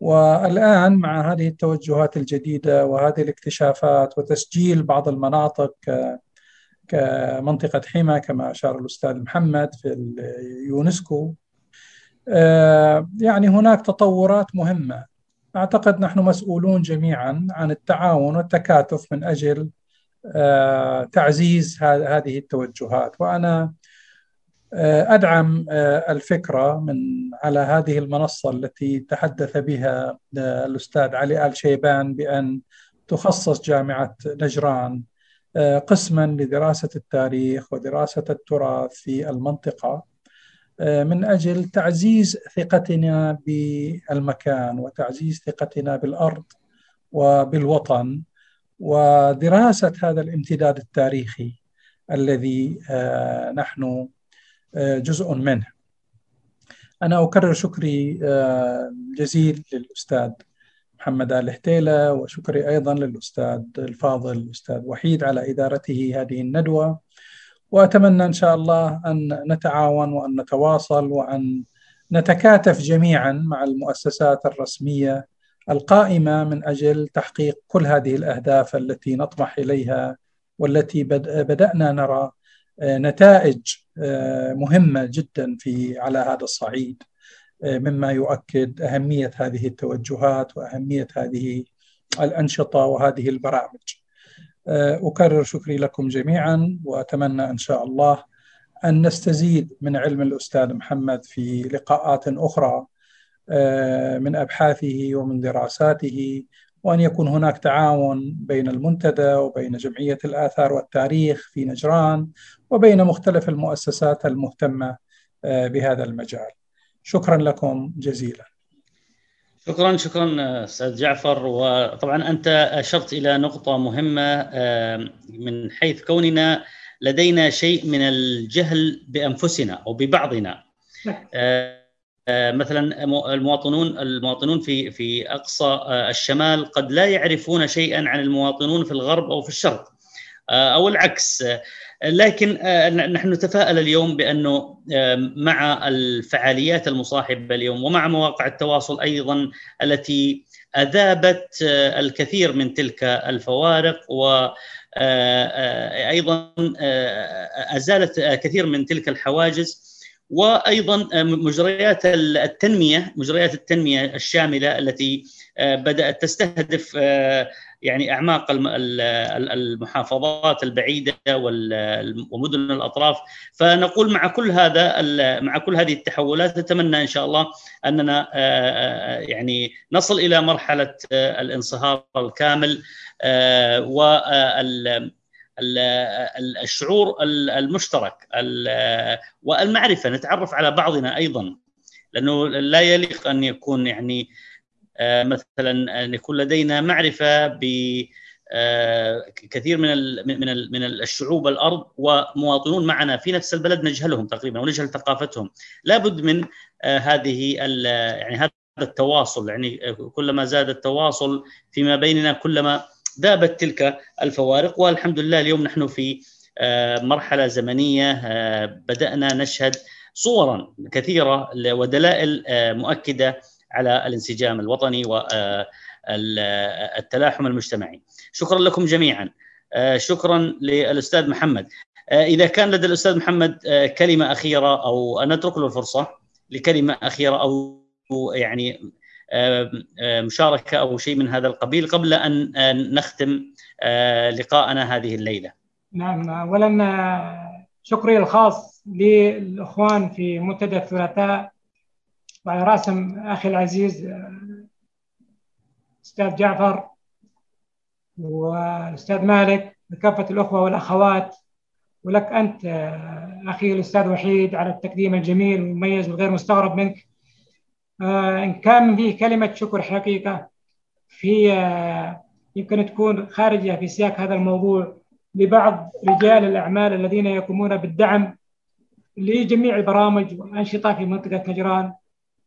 والآن مع هذه التوجهات الجديدة وهذه الاكتشافات وتسجيل بعض المناطق كمنطقة حما كما أشار الأستاذ محمد في اليونسكو، يعني هناك تطورات مهمة. أعتقد نحن مسؤولون جميعا عن التعاون والتكاتف من أجل تعزيز هذه التوجهات، وأنا أدعم الفكرة من على هذه المنصة التي تحدث بها الأستاذ علي آل شيبان بأن تخصص جامعة نجران قسما لدراسة التاريخ ودراسة التراث في المنطقة، من أجل تعزيز ثقتنا بالمكان وتعزيز ثقتنا بالأرض وبالوطن، ودراسة هذا الامتداد التاريخي الذي نحن جزء منه. أنا أكرر شكري الجزيل للأستاذ محمد آل هتيلة، وشكري أيضا للأستاذ الفاضل الأستاذ وحيد على إدارته هذه الندوة، وأتمنى إن شاء الله أن نتعاون وأن نتواصل وأن نتكاتف جميعا مع المؤسسات الرسمية القائمة من أجل تحقيق كل هذه الأهداف التي نطمح إليها، والتي بدأنا نرى نتائج مهمة جدا في على هذا الصعيد، مما يؤكد أهمية هذه التوجهات وأهمية هذه الأنشطة وهذه البرامج. أكرر شكري لكم جميعا، وأتمنى إن شاء الله أن نستزيد من علم الأستاذ محمد في لقاءات أخرى من أبحاثه ومن دراساته، وأن يكون هناك تعاون بين المنتدى وبين جمعية الآثار والتاريخ في نجران وبين مختلف المؤسسات المهتمة بهذا المجال. شكرا لكم جزيلا. شكرا شكرا أستاذ جعفر. وطبعا أنت أشرت إلى نقطة مهمة من حيث كوننا لدينا شيء من الجهل بأنفسنا أو ببعضنا. مثلا المواطنون المواطنون في في أقصى الشمال قد لا يعرفون شيئا عن المواطنون في الغرب أو في الشرق أو العكس، لكن نحن نتفائل اليوم بأنه مع الفعاليات المصاحبة اليوم ومع مواقع التواصل أيضا التي أذابت الكثير من تلك الفوارق وأيضا أزالت كثير من تلك الحواجز، وأيضا مجريات التنمية مجريات التنمية الشاملة التي بدأت تستهدف يعني أعماق المحافظات البعيدة ومدن الأطراف. فنقول مع كل هذا مع كل هذه التحولات نتمنى إن شاء الله أننا يعني نصل إلى مرحلة الانصهار الكامل وال الشعور المشترك والمعرفة، نتعرف على بعضنا أيضا، لأنه لا يليق أن يكون يعني مثلا أن يكون لدينا معرفة بكثير من من من الشعوب الأرض ومواطنون معنا في نفس البلد نجهلهم تقريبا ونجهل ثقافتهم. لابد من هذه يعني هذا التواصل، يعني كلما زاد التواصل فيما بيننا كلما دابت تلك الفوارق. والحمد لله اليوم نحن في مرحلة زمنية بدأنا نشهد صورا كثيرة ودلائل مؤكدة على الانسجام الوطني والتلاحم المجتمعي. شكرا لكم جميعا، شكرا للأستاذ محمد. إذا كان لدى الأستاذ محمد كلمة أخيرة، أو أنا أترك له الفرصة لكلمة أخيرة أو يعني مشاركة أو شيء من هذا القبيل قبل أن نختم لقاءنا هذه الليلة. نعم، أولا شكري الخاص للإخوان في منتدى الثلاثاء وعلى رأسهم أخي العزيز أستاذ جعفر والأستاذ مالك وكافة الأخوة والأخوات، ولك أنت أخي الأستاذ وحيد على التقديم الجميل والمميز والغير مستغرب منك. إن كان فيه كلمة شكر حقيقة في يمكن تكون خارجة في سياق هذا الموضوع لبعض رجال الأعمال الذين يقومون بالدعم لجميع البرامج والأنشطة في منطقة نجران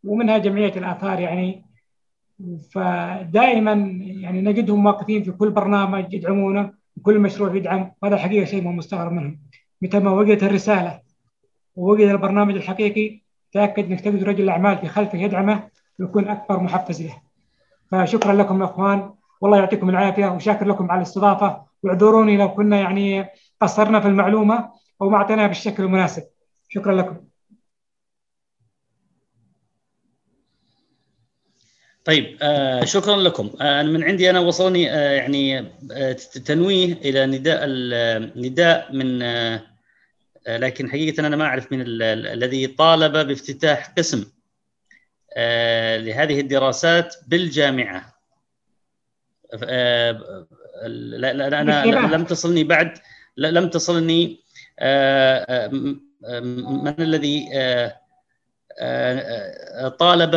ومنها جمعية الآثار، يعني فدائما يعني نجدهم واقفين في كل برنامج يدعمونه وكل مشروع يدعم، وهذا حقيقة شيء ما مستغرب منهم. متى ما وجدت الرسالة ووجد البرنامج الحقيقي تأكد أنك تجد رجل الأعمال في خلفه يدعمه ويكون أكبر محفز له. فشكرا لكم يا إخوان، والله يعطيكم العافية، وشاكر لكم على الاستضافة، واعذروني لو كنا يعني قصرنا في المعلومة أو ما أعطيناها بالشكل المناسب. شكرا لكم. طيب، آه شكرا لكم. آه من عندي أنا وصلني آه يعني آه تنويه إلى نداء النداء من آه لكن حقيقة أنا ما أعرف من الذي طالب بافتتاح قسم آه لهذه الدراسات بالجامعة. آه لا, لا أنا لم تصلني بعد لم تصلني آه من الذي آه طالب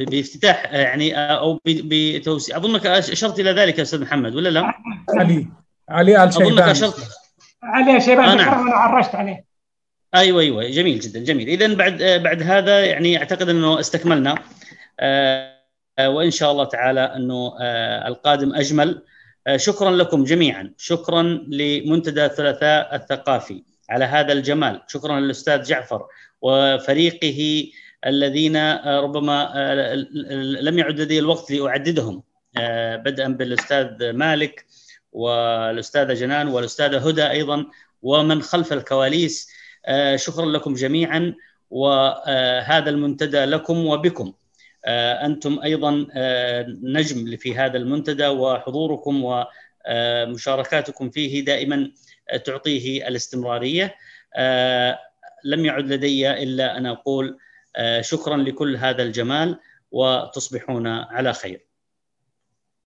بافتتاح يعني او بتوسيع. اظنك اشرت الى ذلك يا استاذ محمد ولا لا؟ علي علي الشيباني، اظنك اشرت علي الشيباني، انا عرشت عليه. ايوه ايوه جميل جدا، جميل. اذا بعد بعد هذا يعني اعتقد انه استكملنا، وان شاء الله تعالى انه القادم اجمل. شكرا لكم جميعا، شكرا لمنتدى الثلاثاء الثقافي على هذا الجمال، شكرا للاستاذ جعفر وفريقه الذين ربما لم يعد لدي الوقت لأعددهم، بدءا بالأستاذ مالك والأستاذة جنان والأستاذة هدى أيضا ومن خلف الكواليس. شكرا لكم جميعا، وهذا المنتدى لكم وبكم، أنتم أيضا نجم في هذا المنتدى، وحضوركم ومشاركاتكم فيه دائما تعطيه الاستمرارية. لم يعد لدي إلا أن أقول شكرا لكل هذا الجمال، وتصبحون على خير.